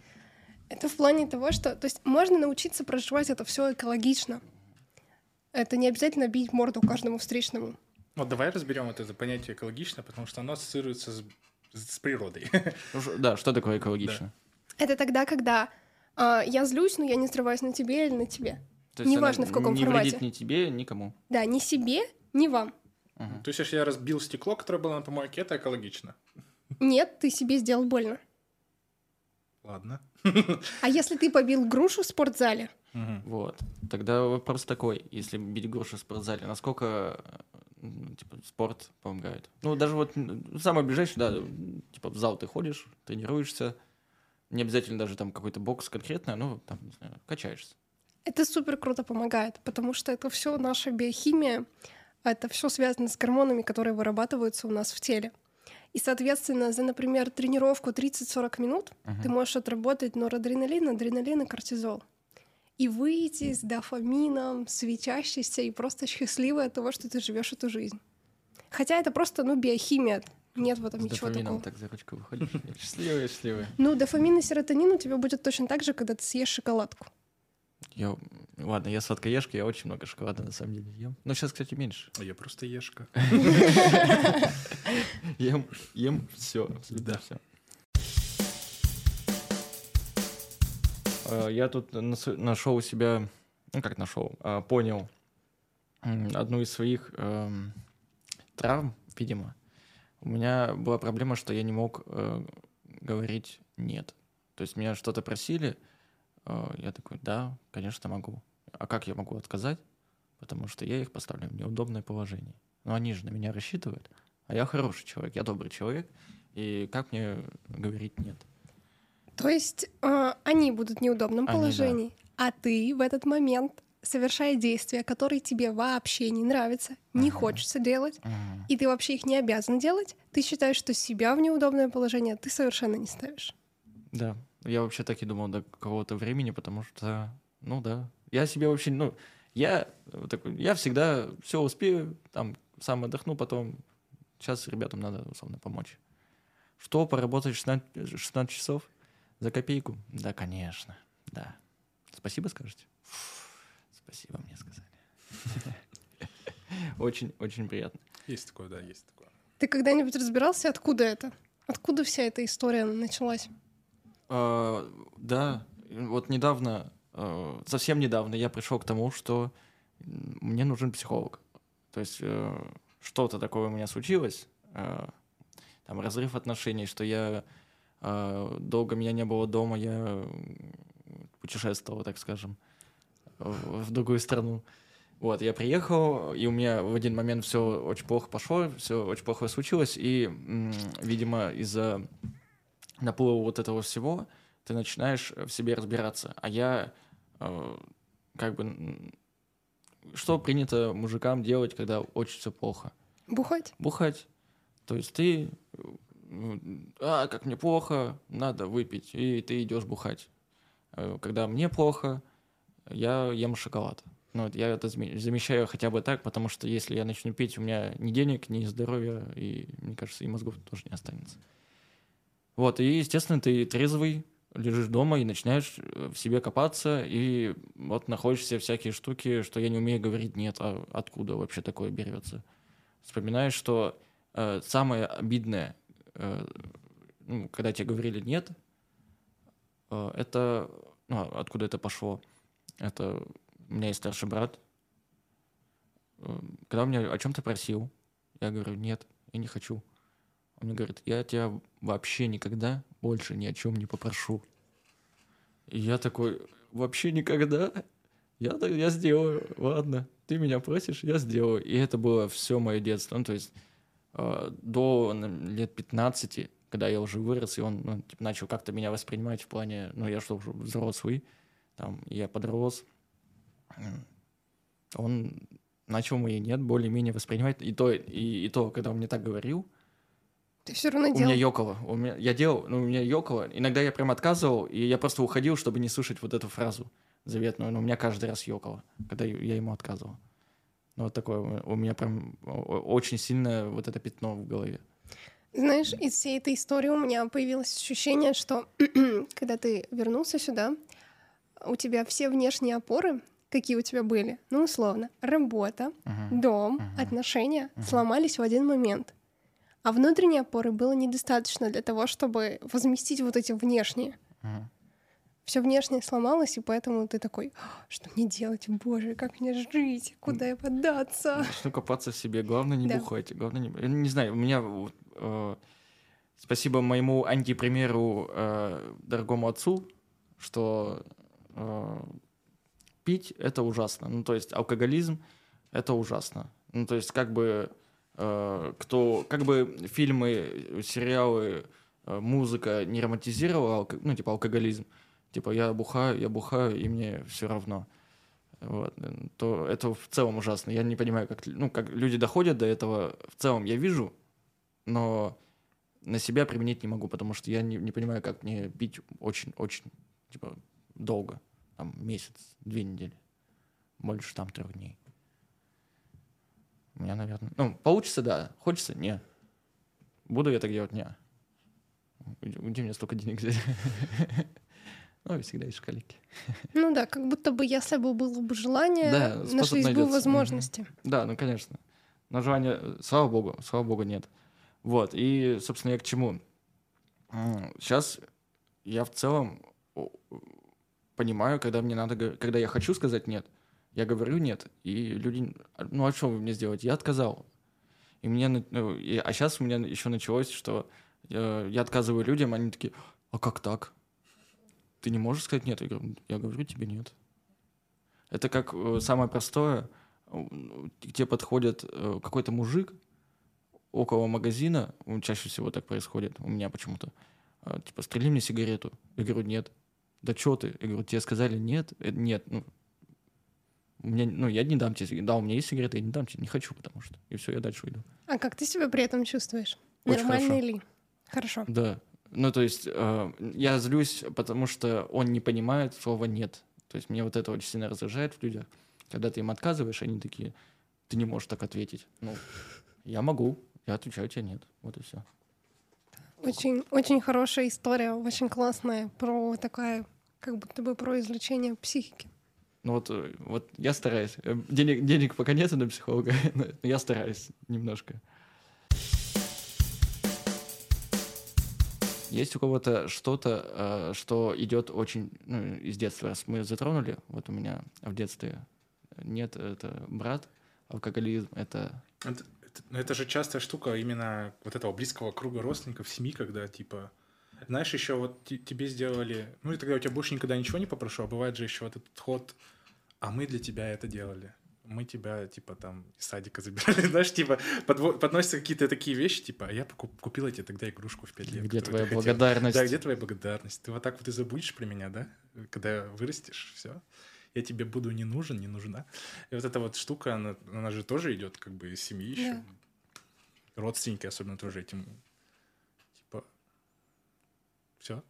Это в плане того, что... То есть можно научиться проживать это все экологично. Это не обязательно бить морду каждому встречному. Вот давай разберем вот это понятие экологично, потому что оно ассоциируется с природой. Да, что такое экологично? Да. Это тогда, когда я злюсь, но я не срываюсь на тебе или на тебе. Неважно, в каком формате. Не вредит ни тебе, никому. Да, ни себе, ни вам. Угу. То есть если я разбил стекло, которое было на помойке, это экологично? Нет, ты себе сделал больно. Ладно. А если ты побил грушу в спортзале? Угу. Вот. Тогда вопрос такой. Если бить грушу в спортзале, насколько типа, спорт помогает? Ну, даже вот самое ближайшее, да, типа в зал ты ходишь, тренируешься. Не обязательно даже там какой-то бокс конкретно, но там, не знаю, качаешься. Это супер круто помогает, потому что это все наша биохимия, это все связано с гормонами, которые вырабатываются у нас в теле. И, соответственно, за, например, тренировку 30-40 минут uh-huh. ты можешь отработать норадреналин, адреналин и кортизол. И выйти с дофамином, светящийся и просто счастливой от того, что ты живешь эту жизнь. Хотя это просто, биохимия. Нет в этом ничего такого. С дофамином так за ручку выходишь. Счастливые, счастливые. Ну, дофамин и серотонин у тебя будет точно так же, когда ты съешь шоколадку. Ладно, я сладкоежка, я очень много шоколада на самом деле ем. Но сейчас, кстати, меньше. Я просто ешка. Ем все. Да. Я тут нашел у себя, понял одну из своих травм, видимо. У меня была проблема, что я не мог говорить «нет». То есть меня что-то просили, я такой «да, конечно, могу». А как я могу отказать? Потому что я их поставлю в неудобное положение. Но они же на меня рассчитывают. А я хороший человек, я добрый человек. И как мне говорить «нет»? То есть они будут в неудобном положении, да. А ты в этот момент... совершая действия, которые тебе вообще не нравятся, не хочется делать, и ты вообще их не обязан делать, ты считаешь, что себя в неудобное положение ты совершенно не ставишь. Да, я вообще так и думал до какого-то времени, потому что, я себе вообще, я всегда все успею, там, сам отдохну, потом сейчас ребятам надо, условно, помочь. Что, поработать 16 часов за копейку? Да, конечно, да. Спасибо, скажете? Спасибо, мне сказали. Очень-очень приятно. Есть такое, да, есть такое. Ты когда-нибудь разбирался, откуда это? Откуда вся эта история началась? Да, вот недавно, совсем недавно я пришел к тому, что мне нужен психолог. То есть что-то такое у меня случилось, там разрыв отношений, что я долго меня не было дома, я путешествовал, так скажем, в другую страну. Вот, я приехал, и у меня в один момент все очень плохо пошло, все очень плохое случилось, и, видимо, из-за наплыва вот этого всего ты начинаешь в себе разбираться. А я что принято мужикам делать, когда очень все плохо? Бухать. То есть ты как мне плохо, надо выпить, и ты идешь бухать. Когда мне плохо, я ем шоколад. Я это замещаю хотя бы так, потому что если я начну пить, у меня ни денег, ни здоровья, и, мне кажется, и мозгов тоже не останется. Вот, и, естественно, ты трезвый, лежишь дома и начинаешь в себе копаться, и находишь все всякие штуки, что я не умею говорить «нет», а откуда вообще такое берется? вспоминаю, что самое обидное, когда тебе говорили «нет», это... Ну, откуда это пошло? Это... У меня есть старший брат. Когда он меня о чем-то просил, я говорю «нет, я не хочу». Он мне говорит: «Я тебя вообще никогда больше ни о чем не попрошу». И я такой: «Вообще никогда? Я сделаю, ладно. Ты меня просишь, я сделаю». И это было все мое детство. Ну, то есть до лет 15, когда я уже вырос, и он начал как-то меня воспринимать в плане, я что, уже взрослый, там, я подрос. Он начал мои «нет» более-менее воспринимать. И то, когда он мне так говорил, ты все равно делал. У меня ёкало. Иногда я прям отказывал, и я просто уходил, чтобы не слышать вот эту фразу заветную. Но у меня каждый раз ёкало, когда я ему отказывал. Ну, вот такое. У меня прям очень сильно вот это пятно в голове. Знаешь, из всей этой истории у меня появилось ощущение, что когда ты вернулся сюда, у тебя все внешние опоры, какие у тебя были, условно, работа, дом, отношения, сломались в один момент. А внутренней опоры было недостаточно для того, чтобы возместить вот эти внешние. Все внешнее сломалось, и поэтому ты такой: что мне делать? Боже, как мне жить? Куда я податься? Начну копаться в себе. Главное, не бухать. Главное, не... Я не знаю, у меня... Спасибо моему антипримеру, дорогому отцу, что пить — это ужасно. То есть алкоголизм — это ужасно. То есть фильмы, сериалы, музыка не романтизировала, алкоголизм, я бухаю, и мне все равно, то это в целом ужасно. Я не понимаю, как люди доходят до этого. В целом я вижу, но на себя применить не могу, потому что я не понимаю, как мне пить очень-очень долго, месяц, 2 недели, больше 3 дней. У меня, наверное... Получится, да. Хочется? Нет. Буду я так делать? Нет. Где мне столько денег взять? Всегда есть шкалики. Как будто бы, если бы было бы желание, нашлись бы возможности. Да, конечно. Но желание, слава богу, нет. Вот, и, собственно, я к чему? Сейчас я в целом понимаю, когда я хочу сказать «нет», я говорю «нет», и люди: а что вы мне сделаете? Я отказал. А сейчас у меня еще началось, что я отказываю людям, они такие: а как так? Ты не можешь сказать «нет»? Я говорю тебе «нет». Это как самое простое. К тебе подходит какой-то мужик около магазина, чаще всего так происходит у меня почему-то, типа: «Стрели мне сигарету». Я говорю: «Нет». «Да что ты?» Я говорю: «Тебе сказали «нет»?» «Нет». Я не дам тебе сигареты. Да, у меня есть сигареты, я не дам тебе, не хочу, потому что». И все, я дальше уйду. А как ты себя при этом чувствуешь? Очень нормально хорошо. Ли? Хорошо. Да. То есть я злюсь, потому что он не понимает слова «нет». То есть меня вот это очень сильно раздражает в людях. Когда ты им отказываешь, они такие: ты не можешь так ответить. Я могу, я отвечаю тебе «нет». Вот и все. Очень, очень хорошая история, очень классная, про такая, как будто бы про излечение психики. Вот я стараюсь. Денег пока нет на психолога, но я стараюсь немножко. Есть у кого-то что-то, что идет очень из детства. Раз мы затронули, у меня в детстве «нет» — это брат, алкоголизм — это... Это же частая штука именно вот этого близкого круга родственников, семьи, когда типа... Знаешь, еще тебе сделали... и тогда у тебя больше никогда ничего не попрошу, а бывает же еще этот ход: а мы для тебя это делали. Мы тебя, из садика забирали. Знаешь, подносятся какие-то такие вещи, а я купила тебе тогда игрушку в 5 лет. Где твоя благодарность? Да, где твоя благодарность? Ты вот так вот и забудешь про меня, да? Когда вырастешь, все. Я тебе буду не нужен, не нужна. И вот эта вот штука, она же тоже идет из семьи еще. Да. Родственники особенно тоже этим... Все.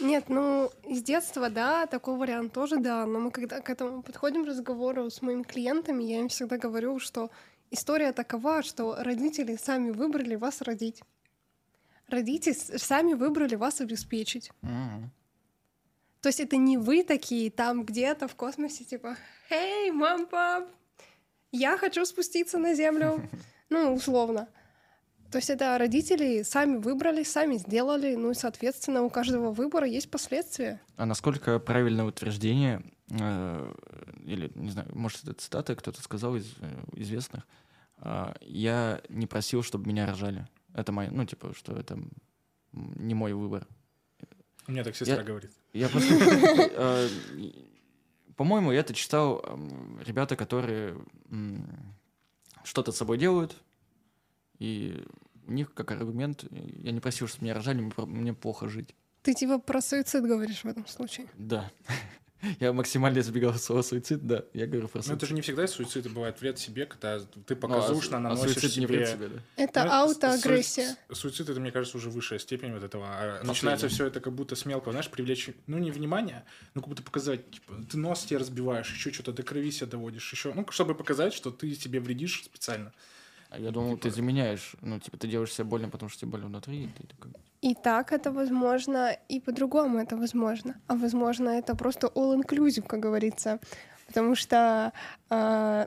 Нет, с детства, да, такой вариант тоже, да. Но мы когда к этому подходим к разговору с моими клиентами, я им всегда говорю, что история такова, что родители сами выбрали вас родить. Родители сами выбрали вас обеспечить. Mm-hmm. То есть это не вы такие там где-то в космосе, «Эй, мам, пап, я хочу спуститься на землю, ну, условно. То есть это родители сами выбрали, сами сделали, ну и, соответственно, у каждого выбора есть последствия. А насколько правильное утверждение, или, не знаю, может, это цитата, кто-то сказал из известных, я не просил, чтобы меня рожали. Это мое, ну, типа, что это не мой выбор. У меня так сестра говорит. Я просто... По-моему, я это читал, ребята, которые что-то с собой делают, и у них как аргумент, я не просил, чтобы меня рожали, мне плохо жить. Ты типа про суицид говоришь в этом случае? Да. Я максимально избегал слова суицид, да. Я говорю про суицид. Ну это же не всегда суицид, бывает вред себе, когда ты показушно наносишь суицид себе... Не себе, да. Это аутоагрессия. Суицид, это, мне кажется, уже высшая степень вот этого. Начинается все это как будто с мелкого, знаешь, привлечь, ну не внимание, но как будто показать, типа, ты нос тебе разбиваешь, еще что-то, до крови себя доводишь, еще, ну чтобы показать, что ты себе вредишь специально. Я думал, ты заменяешь, ну, типа, ты делаешь себе больно, потому что тебе больно внутри. И, ты такой... и так это возможно, и по-другому это возможно. А возможно, это просто all-inclusive, как говорится. Потому что,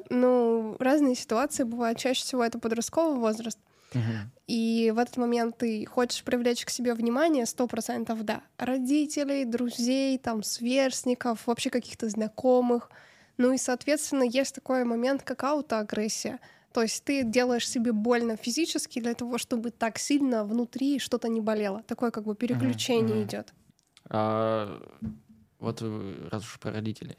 ну, разные ситуации бывают. Чаще всего это подростковый возраст. Угу. И в этот момент ты хочешь привлечь к себе внимание, 100% да. Родителей, друзей, там, сверстников, вообще каких-то знакомых. Ну и, соответственно, есть такой момент, как аутоагрессия. То есть ты делаешь себе больно физически для того, чтобы так сильно внутри что-то не болело. Такое как бы переключение идет. Вот раз уж про родителей.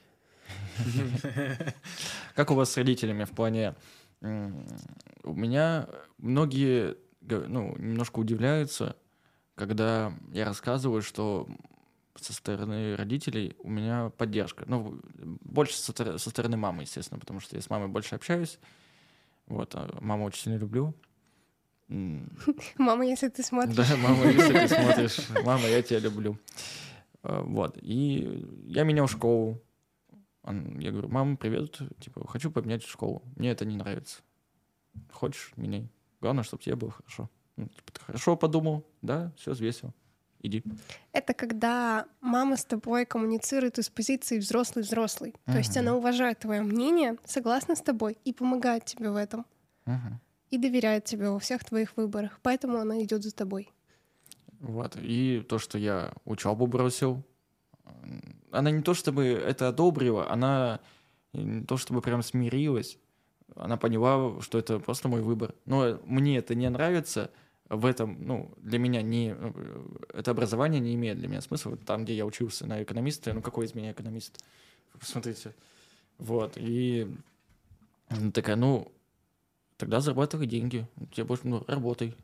Как у вас с родителями в плане... У меня многие немножко удивляются, когда я рассказываю, что со стороны родителей у меня поддержка. Ну, больше со стороны мамы, естественно, потому что я с мамой больше общаюсь. Вот, маму очень сильно люблю. Мама, если ты смотришь. Да, мама, если ты смотришь. Мама, я тебя люблю. Вот, и я менял школу. Я говорю, мама, привет, типа, хочу поменять школу. Мне это не нравится. Хочешь, меняй. Главное, чтобы тебе было хорошо. Ну, типа, ты хорошо подумал, да, все взвесил. Иди. Это когда мама с тобой коммуницирует из позиции взрослый-взрослый. То есть она уважает твое мнение, согласна с тобой и помогает тебе в этом. И доверяет тебе во всех твоих выборах. Поэтому она идет за тобой. Вот. И то, что я учебу бросил, она не то чтобы это одобрила, она не то чтобы прям смирилась. Она поняла, что это просто мой выбор. Но мне это не нравится. В этом, ну, для меня не... Это образование не имеет для меня смысла. Вот там, где я учился на экономиста, ну, какой из меня экономист? Посмотрите. Вот. И она такая, ну, тогда зарабатывай деньги. Тебе больше, ну, работай.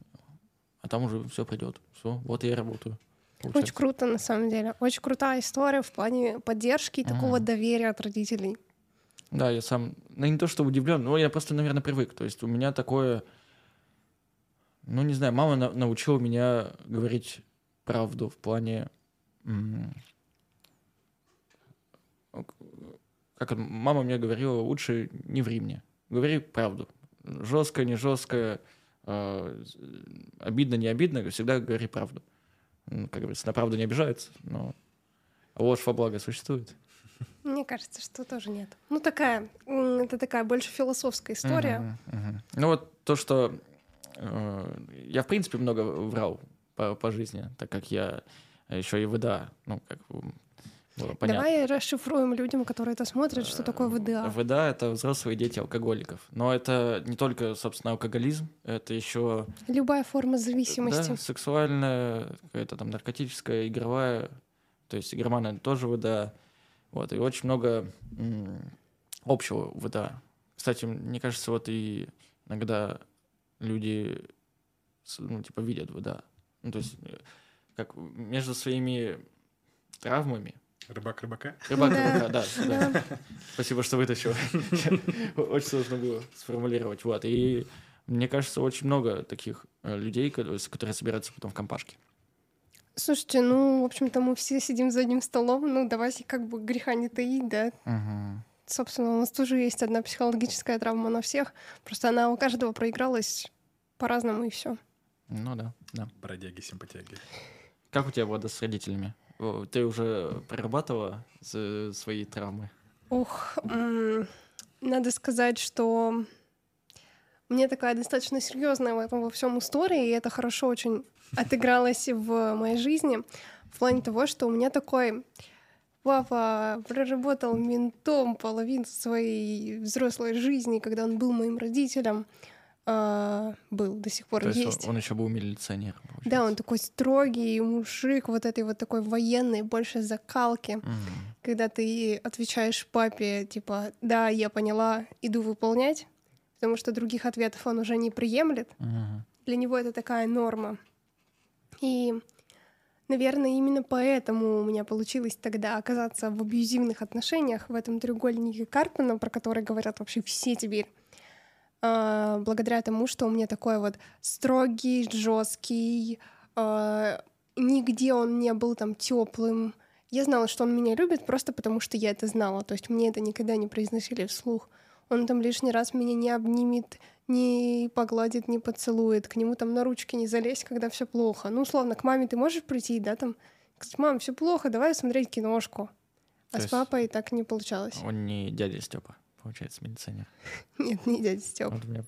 А там уже все придет. Все, вот я и работаю. Получается. Очень круто, на самом деле. Очень крутая история в плане поддержки и такого доверия от родителей. Да, я сам... Ну, не то, что удивлен, но я просто, наверное, привык. То есть у меня такое... Ну, не знаю, мама научила меня говорить правду в плане... Как мама мне говорила, лучше не ври мне. Говори правду. Жестко, не жестко, обидно, не обидно, всегда говори правду. Как говорится, на правду не обижаются, но ложь во благо существует. Мне кажется, что тоже нет. Ну, такая, это такая больше философская история. Ну, вот то, что... Я, в принципе, много врал по жизни, так как я еще и ВДА. Ну, как было понятно. Давай расшифруем людям, которые это смотрят, что такое ВДА. ВДА — это взрослые дети алкоголиков. Но это не только, собственно, алкоголизм, это еще... Любая форма зависимости. Да, сексуальная, какая-то там наркотическая, игровая. То есть игроманы тоже ВДА. Вот, и очень много общего ВДА. Кстати, мне кажется, вот и иногда... люди, ну, типа, видят ВДА. Ну, то есть, как между своими травмами... Рыбак-рыбака? Рыбак-рыбака, да. Спасибо, что вытащил. Очень сложно было сформулировать. Вот. И мне кажется, очень много таких людей, которые собираются потом в компашке. Слушайте, ну, в общем-то, мы все сидим за одним столом, ну, давайте как бы греха не таить, да? Собственно, у нас тоже есть одна психологическая травма на всех. Просто она у каждого проигралась по-разному, и все. Ну да. Бродяги, симпатяги. Как у тебя, Влада, с родителями? Ты уже прорабатывала свои травмы? Ух, Надо сказать, что мне такая достаточно серьезная в этом во всем история, и это хорошо очень отыгралось в моей жизни, в плане того, что у меня такой папа проработал ментом половину своей взрослой жизни, когда он был моим родителем. Был, до сих пор есть. То есть он еще был милиционером. Получается. Да, он такой строгий мужик, вот этой вот такой военной больше закалки, когда ты отвечаешь папе, типа, да, я поняла, иду выполнять, потому что других ответов он уже не приемлет. Для него это такая норма. И, наверное, именно поэтому у меня получилось тогда оказаться в абьюзивных отношениях, в этом треугольнике Карпмана, про который говорят вообще все теперь. Благодаря тому, что у меня такой вот строгий, жесткий, нигде он не был там теплым. Я знала, что он меня любит просто потому, что я это знала. То есть мне это никогда не произносили вслух. Он там лишний раз меня не обнимет, не погладит, не поцелует. К нему там на ручки не залезь, когда все плохо. Ну, условно, к маме ты можешь прийти, да, там, сказать, мам, все плохо, давай смотреть киношку. А с папой так не получалось. Он не дядя Степа. Получается, милиционер. Нет, не дядя Стёп. Вот, меня...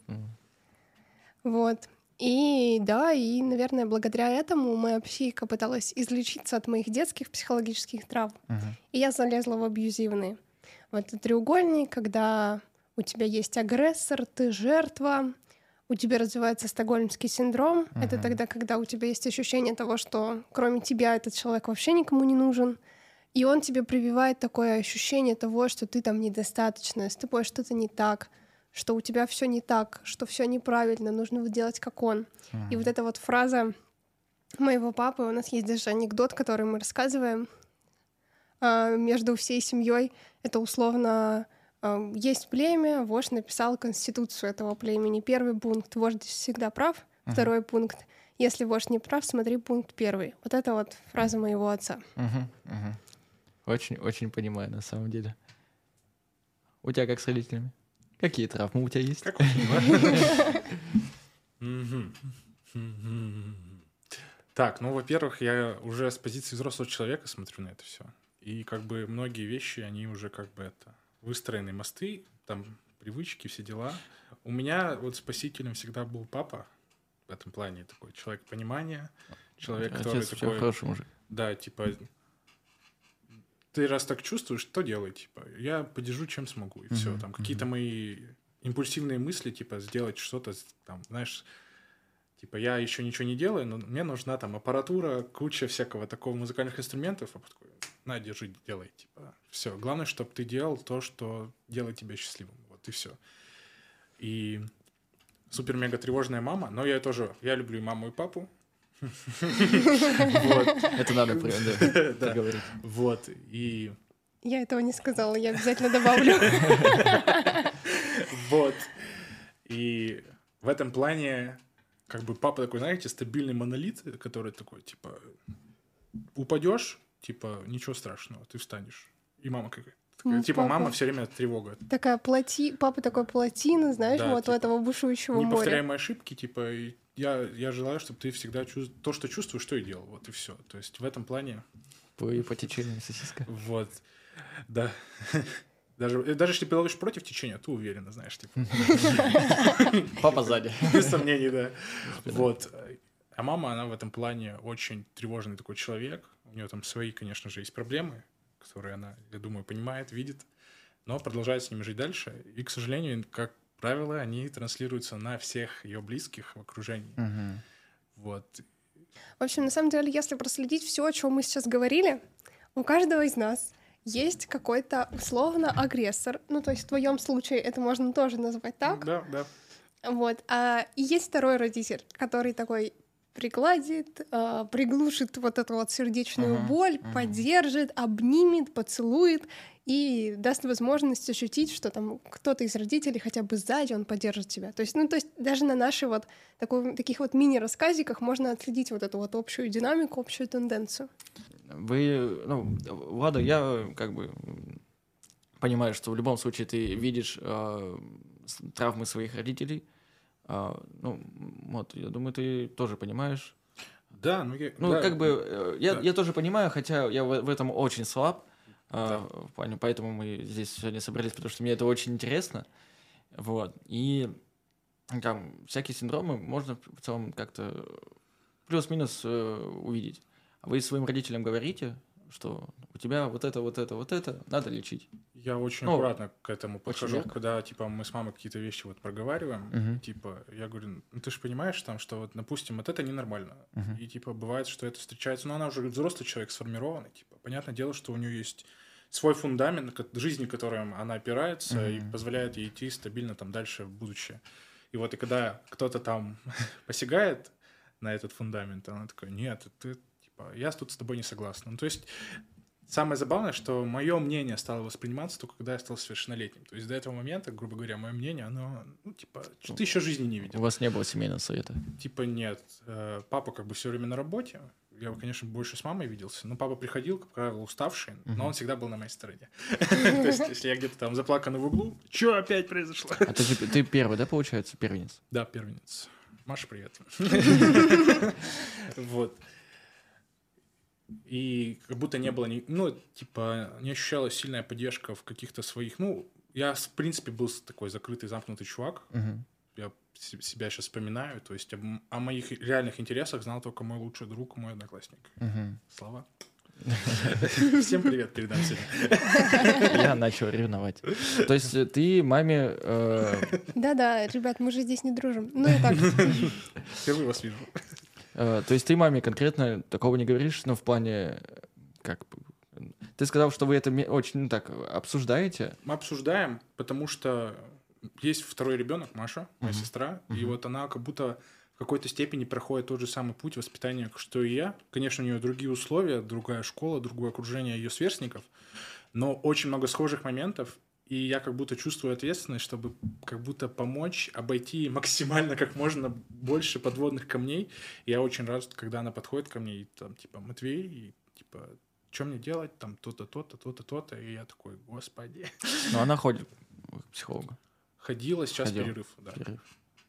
вот. И да, и, наверное, благодаря этому моя психика пыталась излечиться от моих детских психологических травм. И я залезла в абьюзивные. В этот треугольник, когда у тебя есть агрессор, ты жертва, у тебя развивается стокгольмский синдром. Это тогда, когда у тебя есть ощущение того, что кроме тебя этот человек вообще никому не нужен. И он тебе прививает такое ощущение того, что ты там недостаточно, с тобой что-то не так, что у тебя все не так, что все неправильно, нужно вот делать как он. И вот эта вот фраза моего папы, у нас есть даже анекдот, который мы рассказываем между всей семьей. Это условно есть племя, вождь написал конституцию этого племени. Первый пункт — вождь всегда прав. Второй пункт — если вождь не прав, смотри пункт первый. Вот это вот фраза моего отца. Очень-очень понимаю, на самом деле. У тебя как с родителями? Какие травмы у тебя есть? Так, ну, во-первых, я уже с позиции взрослого человека смотрю на это все. И как бы многие вещи, они уже как бы это... Выстроены мосты, там привычки, все дела. У меня вот спасителем всегда был папа. В этом плане такой человек понимания. Человек, который такой... хороший мужик. Да, типа... Ты раз так чувствуешь, то делай, типа, я подержу, чем смогу, и все. Там какие-то мои импульсивные мысли, типа, сделать что-то, там, знаешь, типа, я еще ничего не делаю, но мне нужна там аппаратура, куча всякого такого музыкальных инструментов, а такой, на, держи, делай, типа, все. Главное, чтобы ты делал то, что делает тебя счастливым, вот и все. И супер-мега тревожная мама, но я тоже, я люблю и маму, и папу. Это надо прям говорить. Вот, и... Я этого не сказала, я обязательно добавлю. Вот. И в этом плане как бы папа такой, знаете, стабильный монолит, который такой, типа, упадешь, типа, ничего страшного, ты встанешь. И мама какая-то. Типа, папа. Мама все время тревога. Такая папа такой плотина, знаешь, да, вот типа, у этого бушующего моря. Неповторяемые ошибки, типа, я желаю, чтобы ты всегда то, что чувствуешь, что и делал, вот и все. То есть в этом плане... По течению сосиска. Вот, да. Даже если ты плывешь против течения, ты уверенно, знаешь, типа. Папа сзади. Без сомнений, да. Вот. А мама, она в этом плане очень тревожный такой человек. У нее там свои, конечно же, есть проблемы, которые она, я думаю, понимает, видит, но продолжает с ними жить дальше. И, к сожалению, как правило, они транслируются на всех ее близких в окружении. Вот. В общем, на самом деле, если проследить все, о чем мы сейчас говорили, у каждого из нас есть какой-то условно агрессор. Ну, то есть в твоем случае это можно тоже назвать так. Да, да. Вот. И есть второй родитель, который такой... пригладит, приглушит вот эту вот сердечную боль, поддержит, обнимет, поцелует и даст возможность ощутить, что там кто-то из родителей хотя бы сзади, он поддержит тебя. То есть, ну, то есть даже на наших вот таких вот мини-рассказиках можно отследить вот эту вот общую динамику, общую тенденцию. Вы, ну, Влада, я как бы понимаю, что в любом случае ты видишь травмы своих родителей. Ну, вот, я думаю, ты тоже понимаешь. Да, ну, я... Ну, да, как бы, я тоже понимаю, хотя я в этом очень слаб. Да. Поэтому мы здесь сегодня собрались, потому что мне это очень интересно. Вот. И там всякие синдромы можно в целом как-то плюс-минус увидеть. Вы своим родителям говорите, что у тебя вот это, вот это, вот это, надо лечить? Я очень аккуратно к этому подхожу, когда типа мы с мамой какие-то вещи вот проговариваем, типа я говорю, ну ты же понимаешь, там, что вот, допустим, вот это ненормально. И типа бывает, что это встречается, но она уже взрослый человек, сформированный, типа, понятное дело, что у нее есть свой фундамент жизни, которым она опирается и позволяет ей идти стабильно там дальше в будущее. И вот и когда кто-то там посягает на этот фундамент, она такая, нет, ты типа, я тут с тобой не согласна. Ну, то есть самое забавное, что мое мнение стало восприниматься только когда я стал совершеннолетним. То есть до этого момента, грубо говоря, мое мнение, оно, ну, типа, что ты еще жизни не видел. У вас не было семейного совета? Типа нет. Папа как бы все время на работе. Я, конечно, больше с мамой виделся, но папа приходил, как правило, уставший, но он всегда был на моей стороне. То есть, если я где-то там заплакан в углу, что опять произошло? А ты первый, да, получается, первенец? Да, первенец. Маша, привет. Вот. И как будто не было, ну, типа, не ощущалась сильная поддержка в каких-то своих, ну, я, в принципе, был такой закрытый, замкнутый чувак. Я себя сейчас вспоминаю, то есть о моих реальных интересах знал только мой лучший друг, мой одноклассник. Слава. Всем привет передам всем. Я начал ревновать. То есть ты маме... Да-да, ребят, мы же здесь не дружим. Ну и так. Впервые вас вижу. То есть ты маме конкретно такого не говоришь, но в плане... как? Ты сказал, что вы это очень так обсуждаете. Мы обсуждаем, потому что... Есть второй ребенок, Маша, моя сестра, и вот она как будто в какой-то степени проходит тот же самый путь воспитания, что и я. Конечно, у нее другие условия, другая школа, другое окружение ее сверстников, но очень много схожих моментов, и я как будто чувствую ответственность, чтобы как будто помочь обойти максимально как можно больше подводных камней. И я очень рад, когда она подходит ко мне и там типа «Матвей», и типа «Что мне делать? Там то-то, то-то, то-то, то-то». И я такой «Господи». Но она ходит к психологу. Ходила, сейчас перерыв. Да.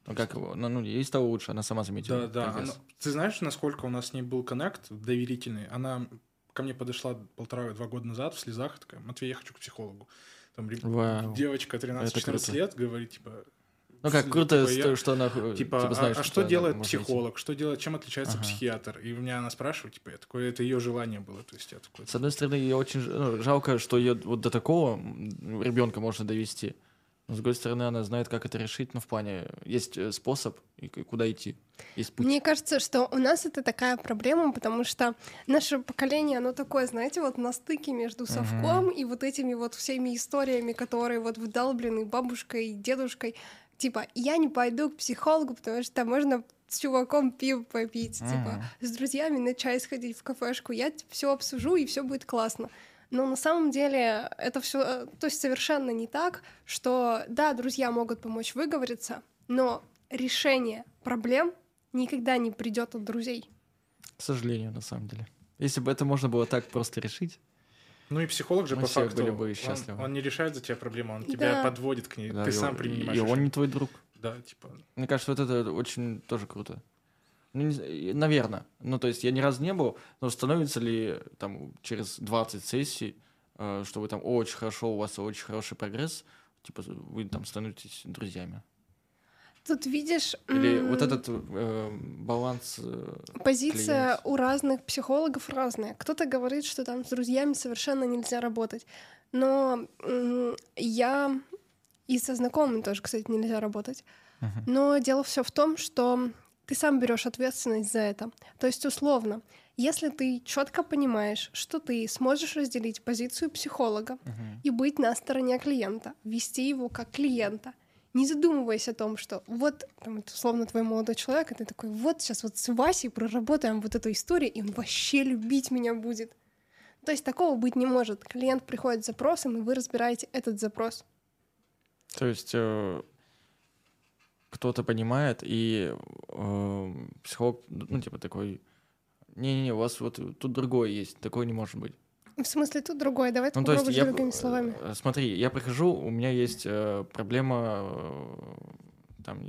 Ну, как его? Ну, ей стало лучше, она сама заметила. Да, да. Ты знаешь, насколько у нас с ней был коннект доверительный? Она ко мне подошла 1,5-2 года назад в слезах, такая, Матвей, я хочу к психологу. Там девочка 13-14 лет говорит, типа... Ну как, круто, типа, что она... Типа, знаешь, а что делает психолог? Что делает, чем отличается психиатр? И у меня она спрашивает, типа, я такой, это ее желание было. То есть я такой... С одной стороны, я очень жалко, что ее вот до такого ребенка можно довести. С другой стороны, она знает, как это решить, но в плане есть способ, и куда идти, есть путь. Мне кажется, что у нас это такая проблема, потому что наше поколение, оно такое, знаете, вот на стыке между совком и вот этими вот всеми историями, которые вот вдалблены бабушкой и дедушкой. Типа, я не пойду к психологу, потому что можно с чуваком пиво попить, типа, с друзьями на чай сходить в кафешку, я все обсужу, и все будет классно. Но на самом деле это все, то есть совершенно не так, что да, друзья могут помочь выговориться, но решение проблем никогда не придет от друзей. К сожалению, на самом деле. Если бы это можно было так просто решить. Ну и психолог же по факту, были бы счастливы. Он не решает за тебя проблему, он тебя подводит к ней, да, ты сам принимаешь. И он не твой друг. Да, типа. Мне кажется, вот это очень тоже круто. Ну, наверное. Ну, то есть я ни разу не был, но становится ли там через 20 сессий, что вы там очень хорошо, у вас очень хороший прогресс, типа вы там становитесь друзьями? Тут видишь... Или вот этот баланс... Позиция клиент. У разных психологов разная. Кто-то говорит, что там с друзьями совершенно нельзя работать. Но я... И со знакомыми тоже, кстати, нельзя работать. Но дело все в том, что... Ты сам берешь ответственность за это. То есть, условно, если ты четко понимаешь, что ты сможешь разделить позицию психолога и быть на стороне клиента, вести его как клиента, не задумываясь о том, что вот, там, условно, твой молодой человек, и ты такой, вот сейчас вот с Васей проработаем вот эту историю, и он вообще любить меня будет. То есть такого быть не может. Клиент приходит с запросом, и вы разбираете этот запрос. То есть... кто-то понимает, и психолог, ну, типа, такой, не-не-не, у вас вот тут другое есть, такое не может быть. В смысле, тут другое, давай ну, попробуем другими словами. Смотри, я прихожу, у меня есть проблема, там,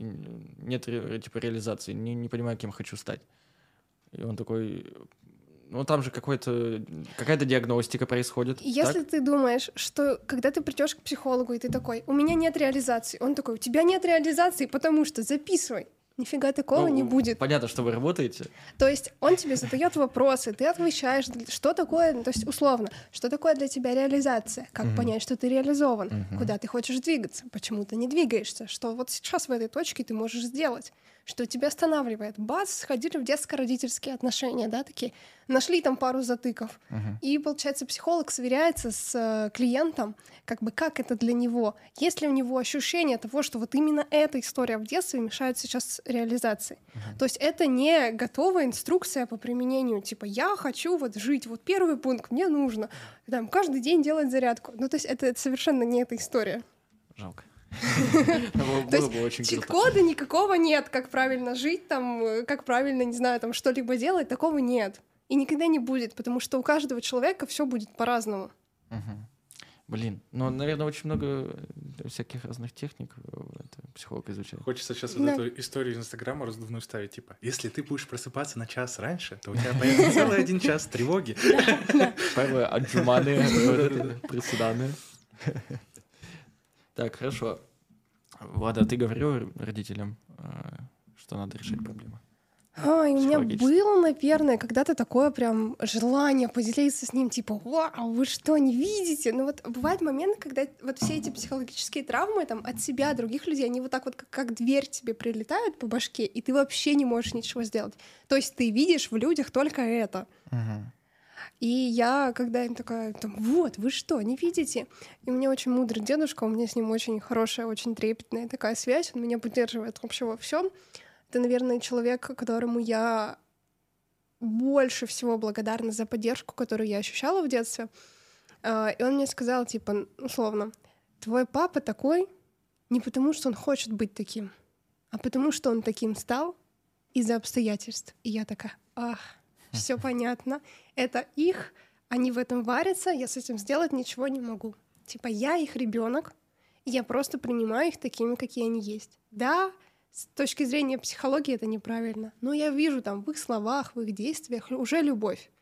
нет, типа, реализации, не понимаю, кем хочу стать. И он такой, Ну, там же какая-то диагностика происходит. Если так? Ты думаешь, что когда ты придешь к психологу, и ты такой, у меня нет реализации, он такой, у тебя нет реализации, потому что записывай. Нифига такого не будет. Понятно, что вы работаете. То есть он тебе задает вопросы, ты отвечаешь, что такое, то есть условно, что такое для тебя реализация, как понять, что ты реализован, куда ты хочешь двигаться, почему ты не двигаешься, что вот сейчас в этой точке ты можешь сделать, что тебя останавливает. Бац, сходили в детско-родительские отношения, да, такие, нашли там пару затыков. И, получается, психолог сверяется с клиентом, как бы как это для него. Есть ли у него ощущение того, что вот именно эта история в детстве мешает сейчас реализации. То есть это не готовая инструкция по применению, типа я хочу вот жить, вот первый пункт, мне нужно там каждый день делать зарядку. Ну, то есть это совершенно не эта история. Жалко. То есть чит-кода никакого нет, как правильно жить, там, как правильно, не знаю, там что-либо делать, такого нет. И никогда не будет, потому что у каждого человека все будет по-разному. Блин, ну, наверное, очень много всяких разных техник психолог изучает. Хочется сейчас вот эту историю из Инстаграма раздувную ставить, типа, если ты будешь просыпаться на час раньше, то у тебя появится целый 1 час тревоги. Первые отжиманы, приседаны. Так, хорошо. Влада, ты говорила родителям, что надо решить проблемы? У меня было, наверное, когда-то такое прям желание поделиться с ним, типа, вау, вы что, не видите? Ну вот бывают моменты, когда вот все эти психологические травмы там, от себя, других людей, они вот так вот как дверь тебе прилетают по башке, и ты вообще не можешь ничего сделать. То есть ты видишь в людях только это. И я, когда им такая, там, вот, вы что, не видите? И у меня очень мудрый дедушка, у меня с ним очень хорошая, очень трепетная такая связь, он меня поддерживает вообще во всем. Это, наверное, человек, которому я больше всего благодарна за поддержку, которую я ощущала в детстве. И он мне сказал, типа, условно, твой папа такой не потому, что он хочет быть таким, а потому, что он таким стал из-за обстоятельств. И я такая, ах, все понятно. Это их, они в этом варятся, я с этим сделать ничего не могу. Типа, я их ребенок, я просто принимаю их такими, какие они есть. Да, с точки зрения психологии это неправильно, но я вижу там в их словах, в их действиях уже любовь.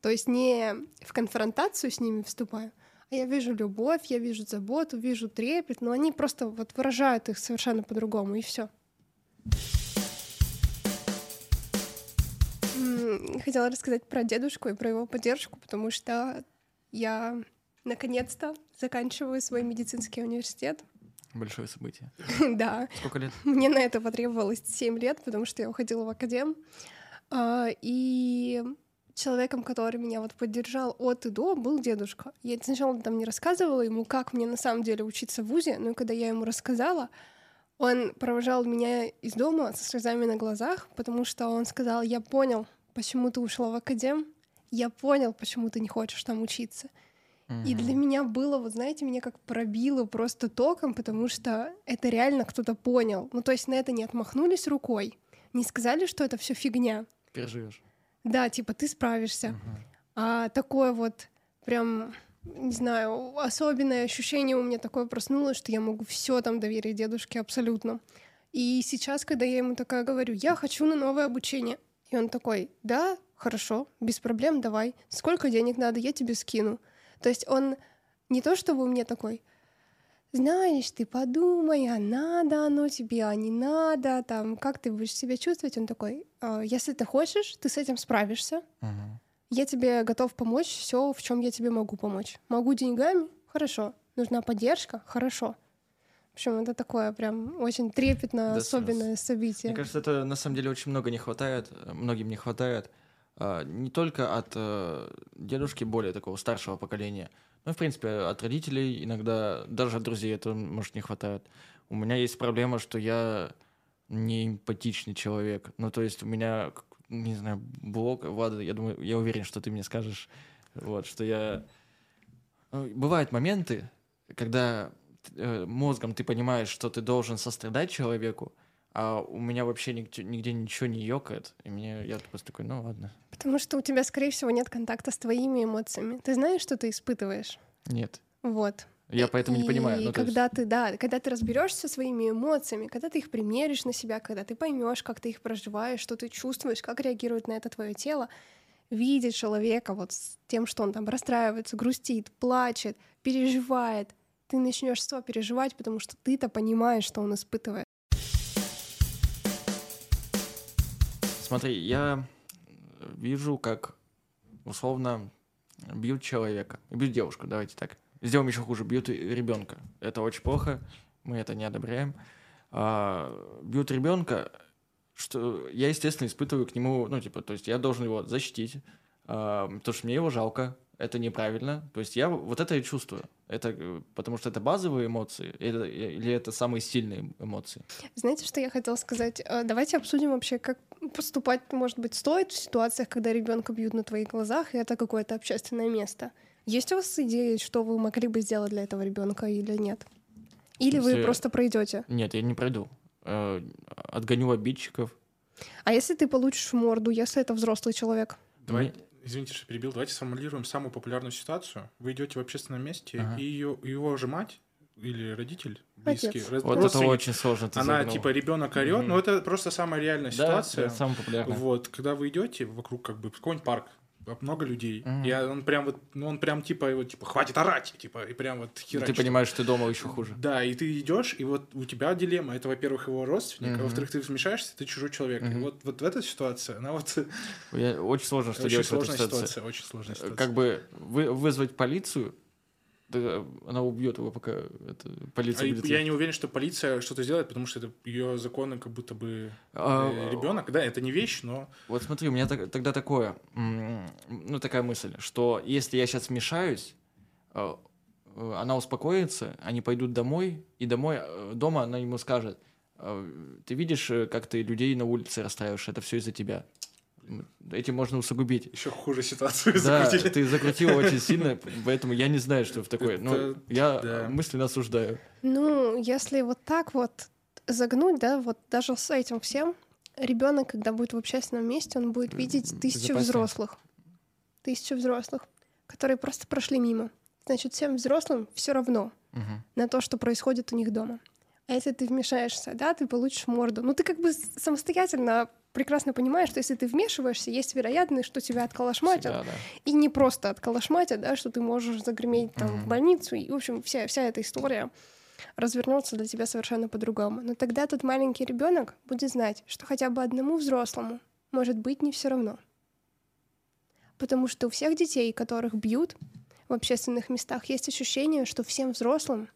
То есть не в конфронтацию с ними вступаю, а я вижу любовь, я вижу заботу, вижу трепет, но они просто вот выражают их совершенно по-другому, и все. Хотела рассказать про дедушку и про его поддержку, потому что я наконец-то заканчиваю свой медицинский университет. Большое событие. Да. Сколько лет? Мне на это потребовалось 7 лет, потому что я уходила в академ. И человеком, который меня вот поддержал от и до, был дедушка. Я сначала там не рассказывала ему, как мне на самом деле учиться в вузе, но когда я ему рассказала, он провожал меня из дома со слезами на глазах, потому что он сказал, я понял, почему ты ушла в академ, я понял, почему ты не хочешь там учиться. И для меня было, вот знаете, меня как пробило просто током, потому что это реально кто-то понял. Ну, то есть на это не отмахнулись рукой, не сказали, что это все фигня. Переживешь. Да, типа ты справишься. А такое вот прям, не знаю, особенное ощущение у меня такое проснулось, что я могу все там доверить дедушке абсолютно. И сейчас, когда я ему такая говорю, я хочу на новое обучение. И он такой, да, хорошо, без проблем, давай. Сколько денег надо, я тебе скину. То есть он не то чтобы мне такой, знаешь, ты подумай, а надо оно тебе, а не надо, там, как ты будешь себя чувствовать? Он такой, если ты хочешь, ты с этим справишься. Я тебе готов помочь, все, в чем я тебе могу помочь. Могу деньгами? Хорошо. Нужна поддержка? Хорошо. В общем, это такое прям очень трепетное, особенное событие. Мне кажется, это на самом деле очень много не хватает, многим не хватает. Не только от дедушки, более такого старшего поколения, но, в принципе, от родителей иногда, даже от друзей это, может, не хватает. У меня есть проблема, что я не эмпатичный человек. Ну, то есть у меня, не знаю, блок... Влада, я думаю, я уверен, что ты мне скажешь, вот, что я... Бывают моменты, когда мозгом ты понимаешь, что ты должен сострадать человеку, а у меня вообще нигде ничего не ёкает. И я просто такой, ну ладно. Потому что у тебя, скорее всего, нет контакта с твоими эмоциями. Ты знаешь, что ты испытываешь? Нет. Вот. Я поэтому не понимаю. И когда ты разберешься со своими эмоциями, когда ты их примеришь на себя, когда ты поймешь, как ты их проживаешь, что ты чувствуешь, как реагирует на это твое тело, видеть человека вот с тем, что он там расстраивается, грустит, плачет, переживает, ты начнешь сопереживать, потому что ты-то понимаешь, что он испытывает. Смотри, я вижу, как условно бьют человека, бьют девушку, давайте так. Сделаем еще хуже, бьют ребенка. Это очень плохо, мы это не одобряем. Бьют ребенка, что я, естественно, испытываю к нему, то есть я должен его защитить, потому что мне его жалко, это неправильно. То есть я вот это и чувствую. Это потому что это базовые эмоции или это самые сильные эмоции? Знаете, что я хотела сказать? Давайте обсудим вообще, как поступать, может быть, стоит в ситуациях, когда ребенка бьют на твоих глазах, и это какое-то общественное место. Есть у вас идеи, что вы могли бы сделать для этого ребенка или нет? Или вы просто пройдете? Нет, я не пройду. Отгоню обидчиков. А если ты получишь в морду, если это взрослый человек? Извините, что перебил. Давайте сформулируем самую популярную ситуацию. Вы идете в общественном месте, и его же мать или родитель, близкий, родственник. Вот это очень сложно. Она типа ребенок орет, но это просто самая реальная ситуация. Да, это самая популярная. Вот, когда вы идете вокруг какой-нибудь парк, много людей, и он прям хватит орать, и прям вот херачит. Ты понимаешь, что ты дома еще хуже. Да, и ты идешь, и вот у тебя дилемма, это, во-первых, его родственник, а во-вторых, ты вмешаешься, ты чужой человек. И вот в этой ситуации, она вот... Очень сложно, что делать в этой ситуации. Очень сложная ситуация. Как бы вызвать полицию, она убьет его, пока полиция будет. Я не уверен, что полиция что-то сделает, потому что это ее законы, как будто бы ребенок. Да, это не вещь, но. Вот смотри, у меня тогда такое, такая мысль, что если я сейчас вмешаюсь, она успокоится, они пойдут домой, и дома она ему скажет: ты видишь, как ты людей на улице расстраиваешь, это все из-за тебя. Этим можно усугубить. Еще хуже ситуацию закрутили. Да, ты закрутил очень сильно, поэтому я не знаю, что в такое. Я мысленно осуждаю. Если вот так вот загнуть, даже с этим всем, ребенок, когда будет в общественном месте, он будет видеть тысячу взрослых, которые просто прошли мимо. Значит, всем взрослым все равно на то, что происходит у них дома. А если ты вмешаешься, ты получишь морду. Ты как бы самостоятельно прекрасно понимаешь, что если ты вмешиваешься, есть вероятность, что тебя отколошматят. Всегда, да. И не просто отколошматят, что ты можешь загреметь в больницу. И, в общем, вся эта история развернется для тебя совершенно по-другому. Но тогда тот маленький ребенок будет знать, что хотя бы одному взрослому может быть не все равно. Потому что у всех детей, которых бьют в общественных местах, есть ощущение, что всем взрослым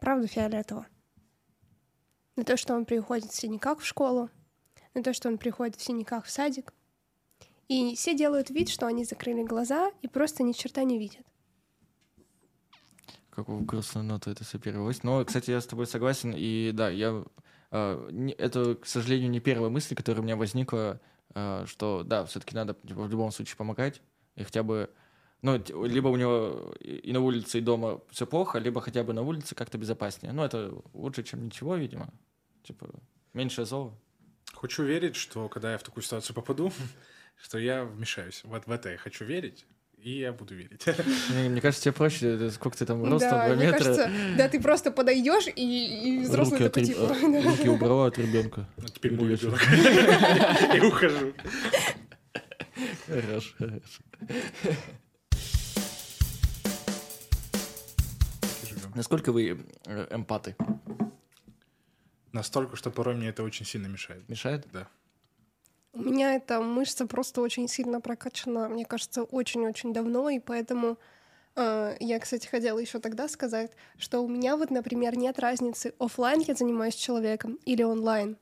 правда фиолетово. На то, что он приходит в синяках в школу, на то, что он приходит в синяках в садик. И все делают вид, что они закрыли глаза и просто ни черта не видят. Какую грустную ноту это все перевелось. Но, кстати, я с тобой согласен. И да, это, к сожалению, не первая мысль, которая у меня возникла, что да, все-таки надо в любом случае помогать. И хотя бы... либо у него и на улице, и дома все плохо, либо хотя бы на улице как-то безопаснее. Это лучше, чем ничего, видимо. Меньше зла. Хочу верить, что когда я в такую ситуацию попаду, что я вмешаюсь. Вот в это я хочу верить, и я буду верить. Мне кажется, тебе проще, сколько ты там ростом, 2 метра. Кажется, ты просто подойдешь и взрослый такой типа. Руки убрала от ребенка. Теперь мой ребенок. И ухожу. Хорошо. Насколько вы эмпаты? Настолько, что порой мне это очень сильно мешает. Мешает? Да. У меня эта мышца просто очень сильно прокачана, мне кажется, очень-очень давно, и поэтому я, кстати, хотела еще тогда сказать, что у меня например, нет разницы, офлайн я занимаюсь человеком или онлайн.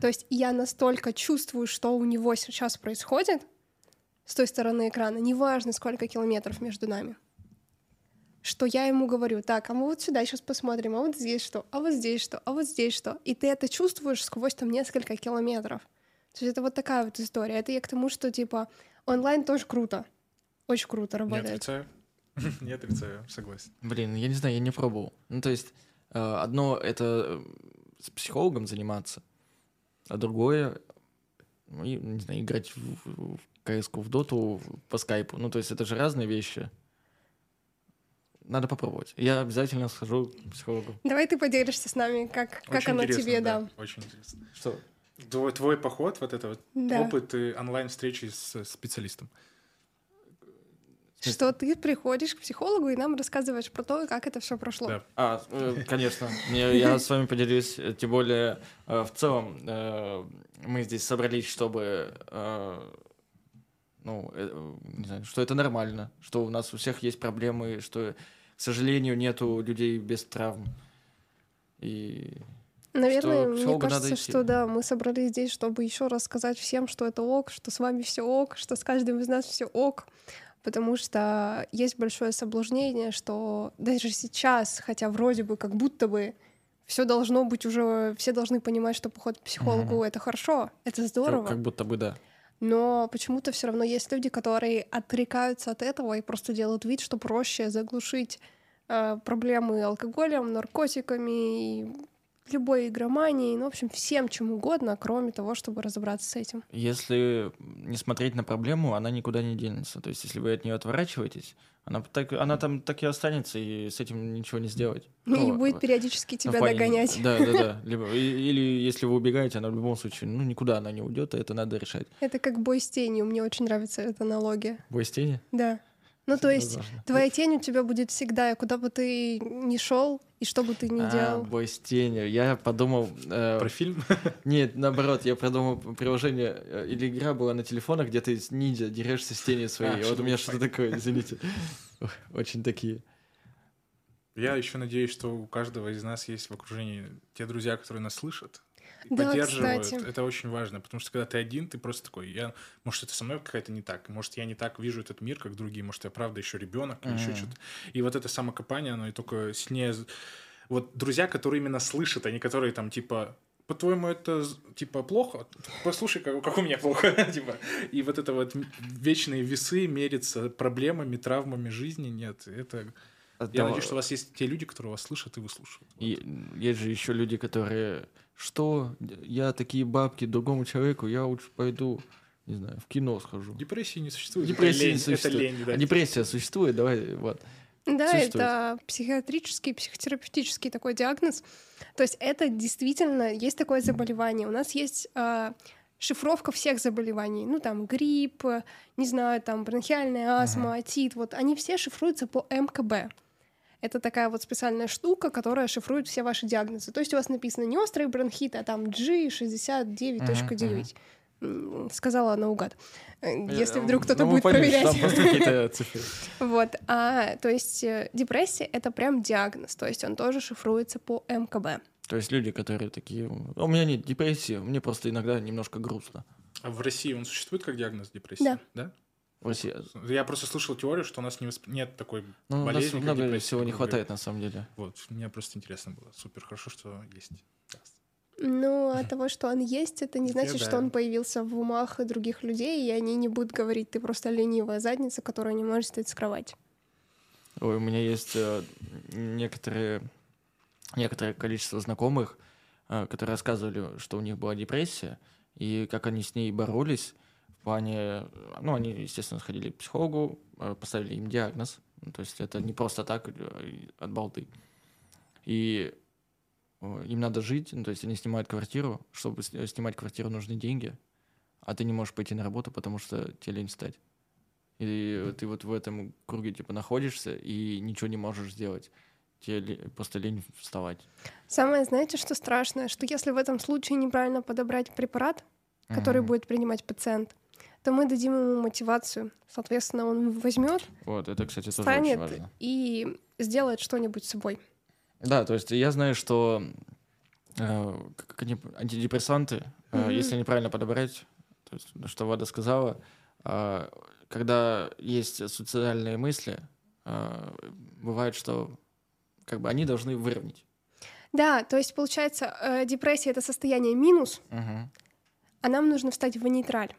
То есть я настолько чувствую, что у него сейчас происходит с той стороны экрана, неважно, сколько километров между нами. Что я ему говорю, а мы вот сюда сейчас посмотрим, а вот здесь что, а вот здесь что, а вот здесь что. И ты это чувствуешь сквозь несколько километров. То есть это вот такая вот история. Это я к тому, что онлайн тоже круто. Очень круто работает. Не отрицаю, согласен. Блин, я не знаю, я не пробовал. То есть одно — это с психологом заниматься, а другое — не знаю, играть в КС-ку, в доту по скайпу. То есть это же разные вещи. Надо попробовать. Я обязательно схожу к психологу. Давай ты поделишься с нами, как оно тебе, да. Очень интересно. Что? Твой поход, опыт онлайн-встречи с специалистом. что ты приходишь к психологу и нам рассказываешь про то, как это все прошло. Да. Конечно, я с вами поделюсь. Тем более, в целом, мы здесь собрались, чтобы... не знаю, что это нормально, что у нас у всех есть проблемы, что, к сожалению, нету людей без травм. И... Наверное, мне кажется, что да, мы собрались здесь, чтобы еще раз сказать всем, что это ок, что с вами все ок, что с каждым из нас все ок, потому что есть большое соблазнение, что даже сейчас, хотя вроде бы как будто бы все должно быть уже, все должны понимать, что поход к психологу это хорошо, это здорово. Как будто бы да. Но почему-то все равно есть люди, которые отрекаются от этого и просто делают вид, что проще заглушить проблемы алкоголем, наркотиками и любой игроманией, ну, в общем, всем чем угодно, кроме того, чтобы разобраться с этим. Если не смотреть на проблему, она никуда не денется. То есть, если вы от нее отворачиваетесь, она там так и останется, и с этим ничего не сделать. И будет периодически тебя догонять. Да. Или если вы убегаете, она в любом случае, никуда она не уйдет, и это надо решать. Это как бой с тенью, мне очень нравится эта аналогия. Бой с тенью? Да. То есть твоя тень у тебя будет всегда, и куда бы ты ни шел, и что бы ты ни делал. Бой с тенью. Я подумал... Про фильм? Нет, наоборот, я подумал приложение... Или игра была на телефонах, где ты ниндзя дерешься с тенью своей. Вот у меня что-то такое, извините. Очень такие. Я еще надеюсь, что у каждого из нас есть в окружении те друзья, которые нас слышат. Да, поддерживают. Кстати. Это очень важно, потому что когда ты один, ты просто такой, может, это со мной какая-то не так, может, я не так вижу этот мир, как другие, может, я правда еще ребенок, еще что-то. И вот это самокопание, оно и только сильнее... Вот друзья, которые именно слышат, а не которые там типа... По-твоему, это, плохо? Послушай, как у меня плохо. И вот это вот вечные весы мерятся проблемами, травмами жизни. Нет, это... Я надеюсь, что у вас есть те люди, которые вас слышат и выслушивают. И есть же еще люди, которые... Что? Я такие бабки другому человеку, я лучше пойду, не знаю, в кино схожу. Депрессии не существует. Депрессия существует, давай, вот. Да, существует. Это психиатрический, психотерапевтический такой диагноз. То есть это действительно есть такое заболевание. У нас есть шифровка всех заболеваний. Грипп, бронхиальная астма, отит. Вот они все шифруются по МКБ. Это такая вот специальная штука, которая шифрует все ваши диагнозы. То есть у вас написано не острый бронхит, а там G69.9. Сказала наугад. Если вдруг кто-то будет проверять. Вот. То есть депрессия — это прям диагноз. То есть он тоже шифруется по МКБ. То есть люди, которые такие... У меня нет депрессии, мне просто иногда немножко грустно. А в России он существует как диагноз депрессии? Да. Я просто слышал теорию, что у нас нет такой болезни. У нас всего не хватает, на самом деле. Вот, мне просто интересно было. Супер, хорошо, что есть. А того, что он есть, это не значит, что он появился в умах других людей, и они не будут говорить, ты просто ленивая задница, которая не может встать с кровати. Ой, у меня есть некоторое количество знакомых, которые рассказывали, что у них была депрессия, и как они с ней боролись. В плане, они, естественно, сходили к психологу, поставили им диагноз. То есть это не просто так от балды. И им надо жить, то есть они снимают квартиру. Чтобы снимать квартиру, нужны деньги, а ты не можешь пойти на работу, потому что тебе лень встать. И ты вот в этом круге находишься и ничего не можешь сделать. Тебе просто лень вставать. Самое, знаете, что страшное? Что если в этом случае неправильно подобрать препарат, который будет принимать пациент, то мы дадим ему мотивацию. Соответственно, он возьмет, это, кстати, тоже очень важно, и сделает что-нибудь с собой. Да, то есть я знаю, что антидепрессанты, если неправильно подобрать, то есть, что Вада сказала, когда есть суицидальные мысли, бывает, что они должны выровнять. Да, то есть, получается, депрессия — это состояние минус, а нам нужно встать в нейтраль.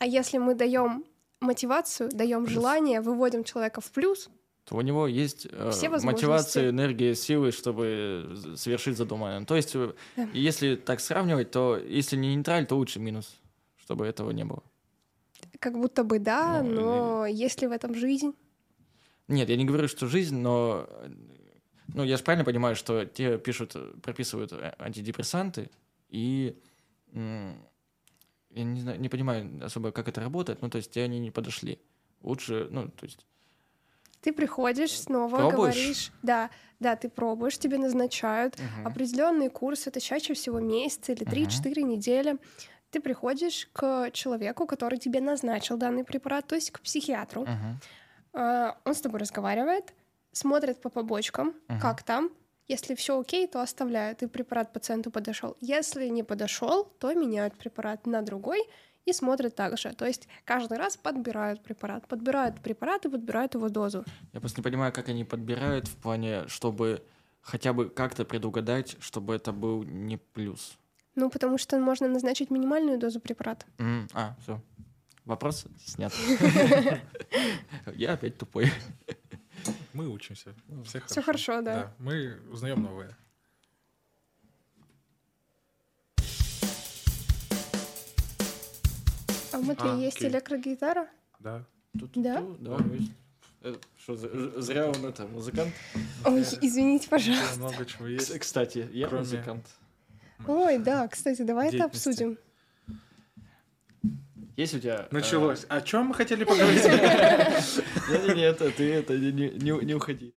А если мы даем мотивацию, даем желание, выводим человека в плюс, то у него есть мотивация, энергия, силы, чтобы совершить задуманное. То есть, если так сравнивать, то если не нейтраль, то лучше минус, чтобы этого не было. Как будто бы да, но есть ли в этом жизнь? Нет, я не говорю, что жизнь, но... я же правильно понимаю, что те прописывают антидепрессанты, и... Я не понимаю особо, как это работает, то есть они не подошли. Лучше, то есть Ты приходишь снова, пробуешь? Говоришь, да, ты пробуешь, тебе назначают определенные курсы, это чаще всего месяц или 3-4 недели. Ты приходишь к человеку, который тебе назначил данный препарат, то есть к психиатру. Он с тобой разговаривает, смотрит по побочкам, как там. Если все окей, то оставляют, и препарат пациенту подошел. Если не подошел, то меняют препарат на другой и смотрят также. То есть каждый раз подбирают препарат, и подбирают его дозу. Я просто не понимаю, как они подбирают в плане, чтобы хотя бы как-то предугадать, чтобы это был не плюс. Ну, потому что можно назначить минимальную дозу препарата. Все. Вопрос снят. Я опять тупой. Мы учимся. Все хорошо, да. Мы узнаем новое. А у Матвея есть электрогитара? Да. Да? Да, есть. Что, зря он это, музыкант? Ой, извините, пожалуйста. Много чего есть. Кстати, я музыкант. Ой, да, кстати, давай это обсудим. Есть у тебя... Началось. О чем мы хотели поговорить? Нет, ты не уходи.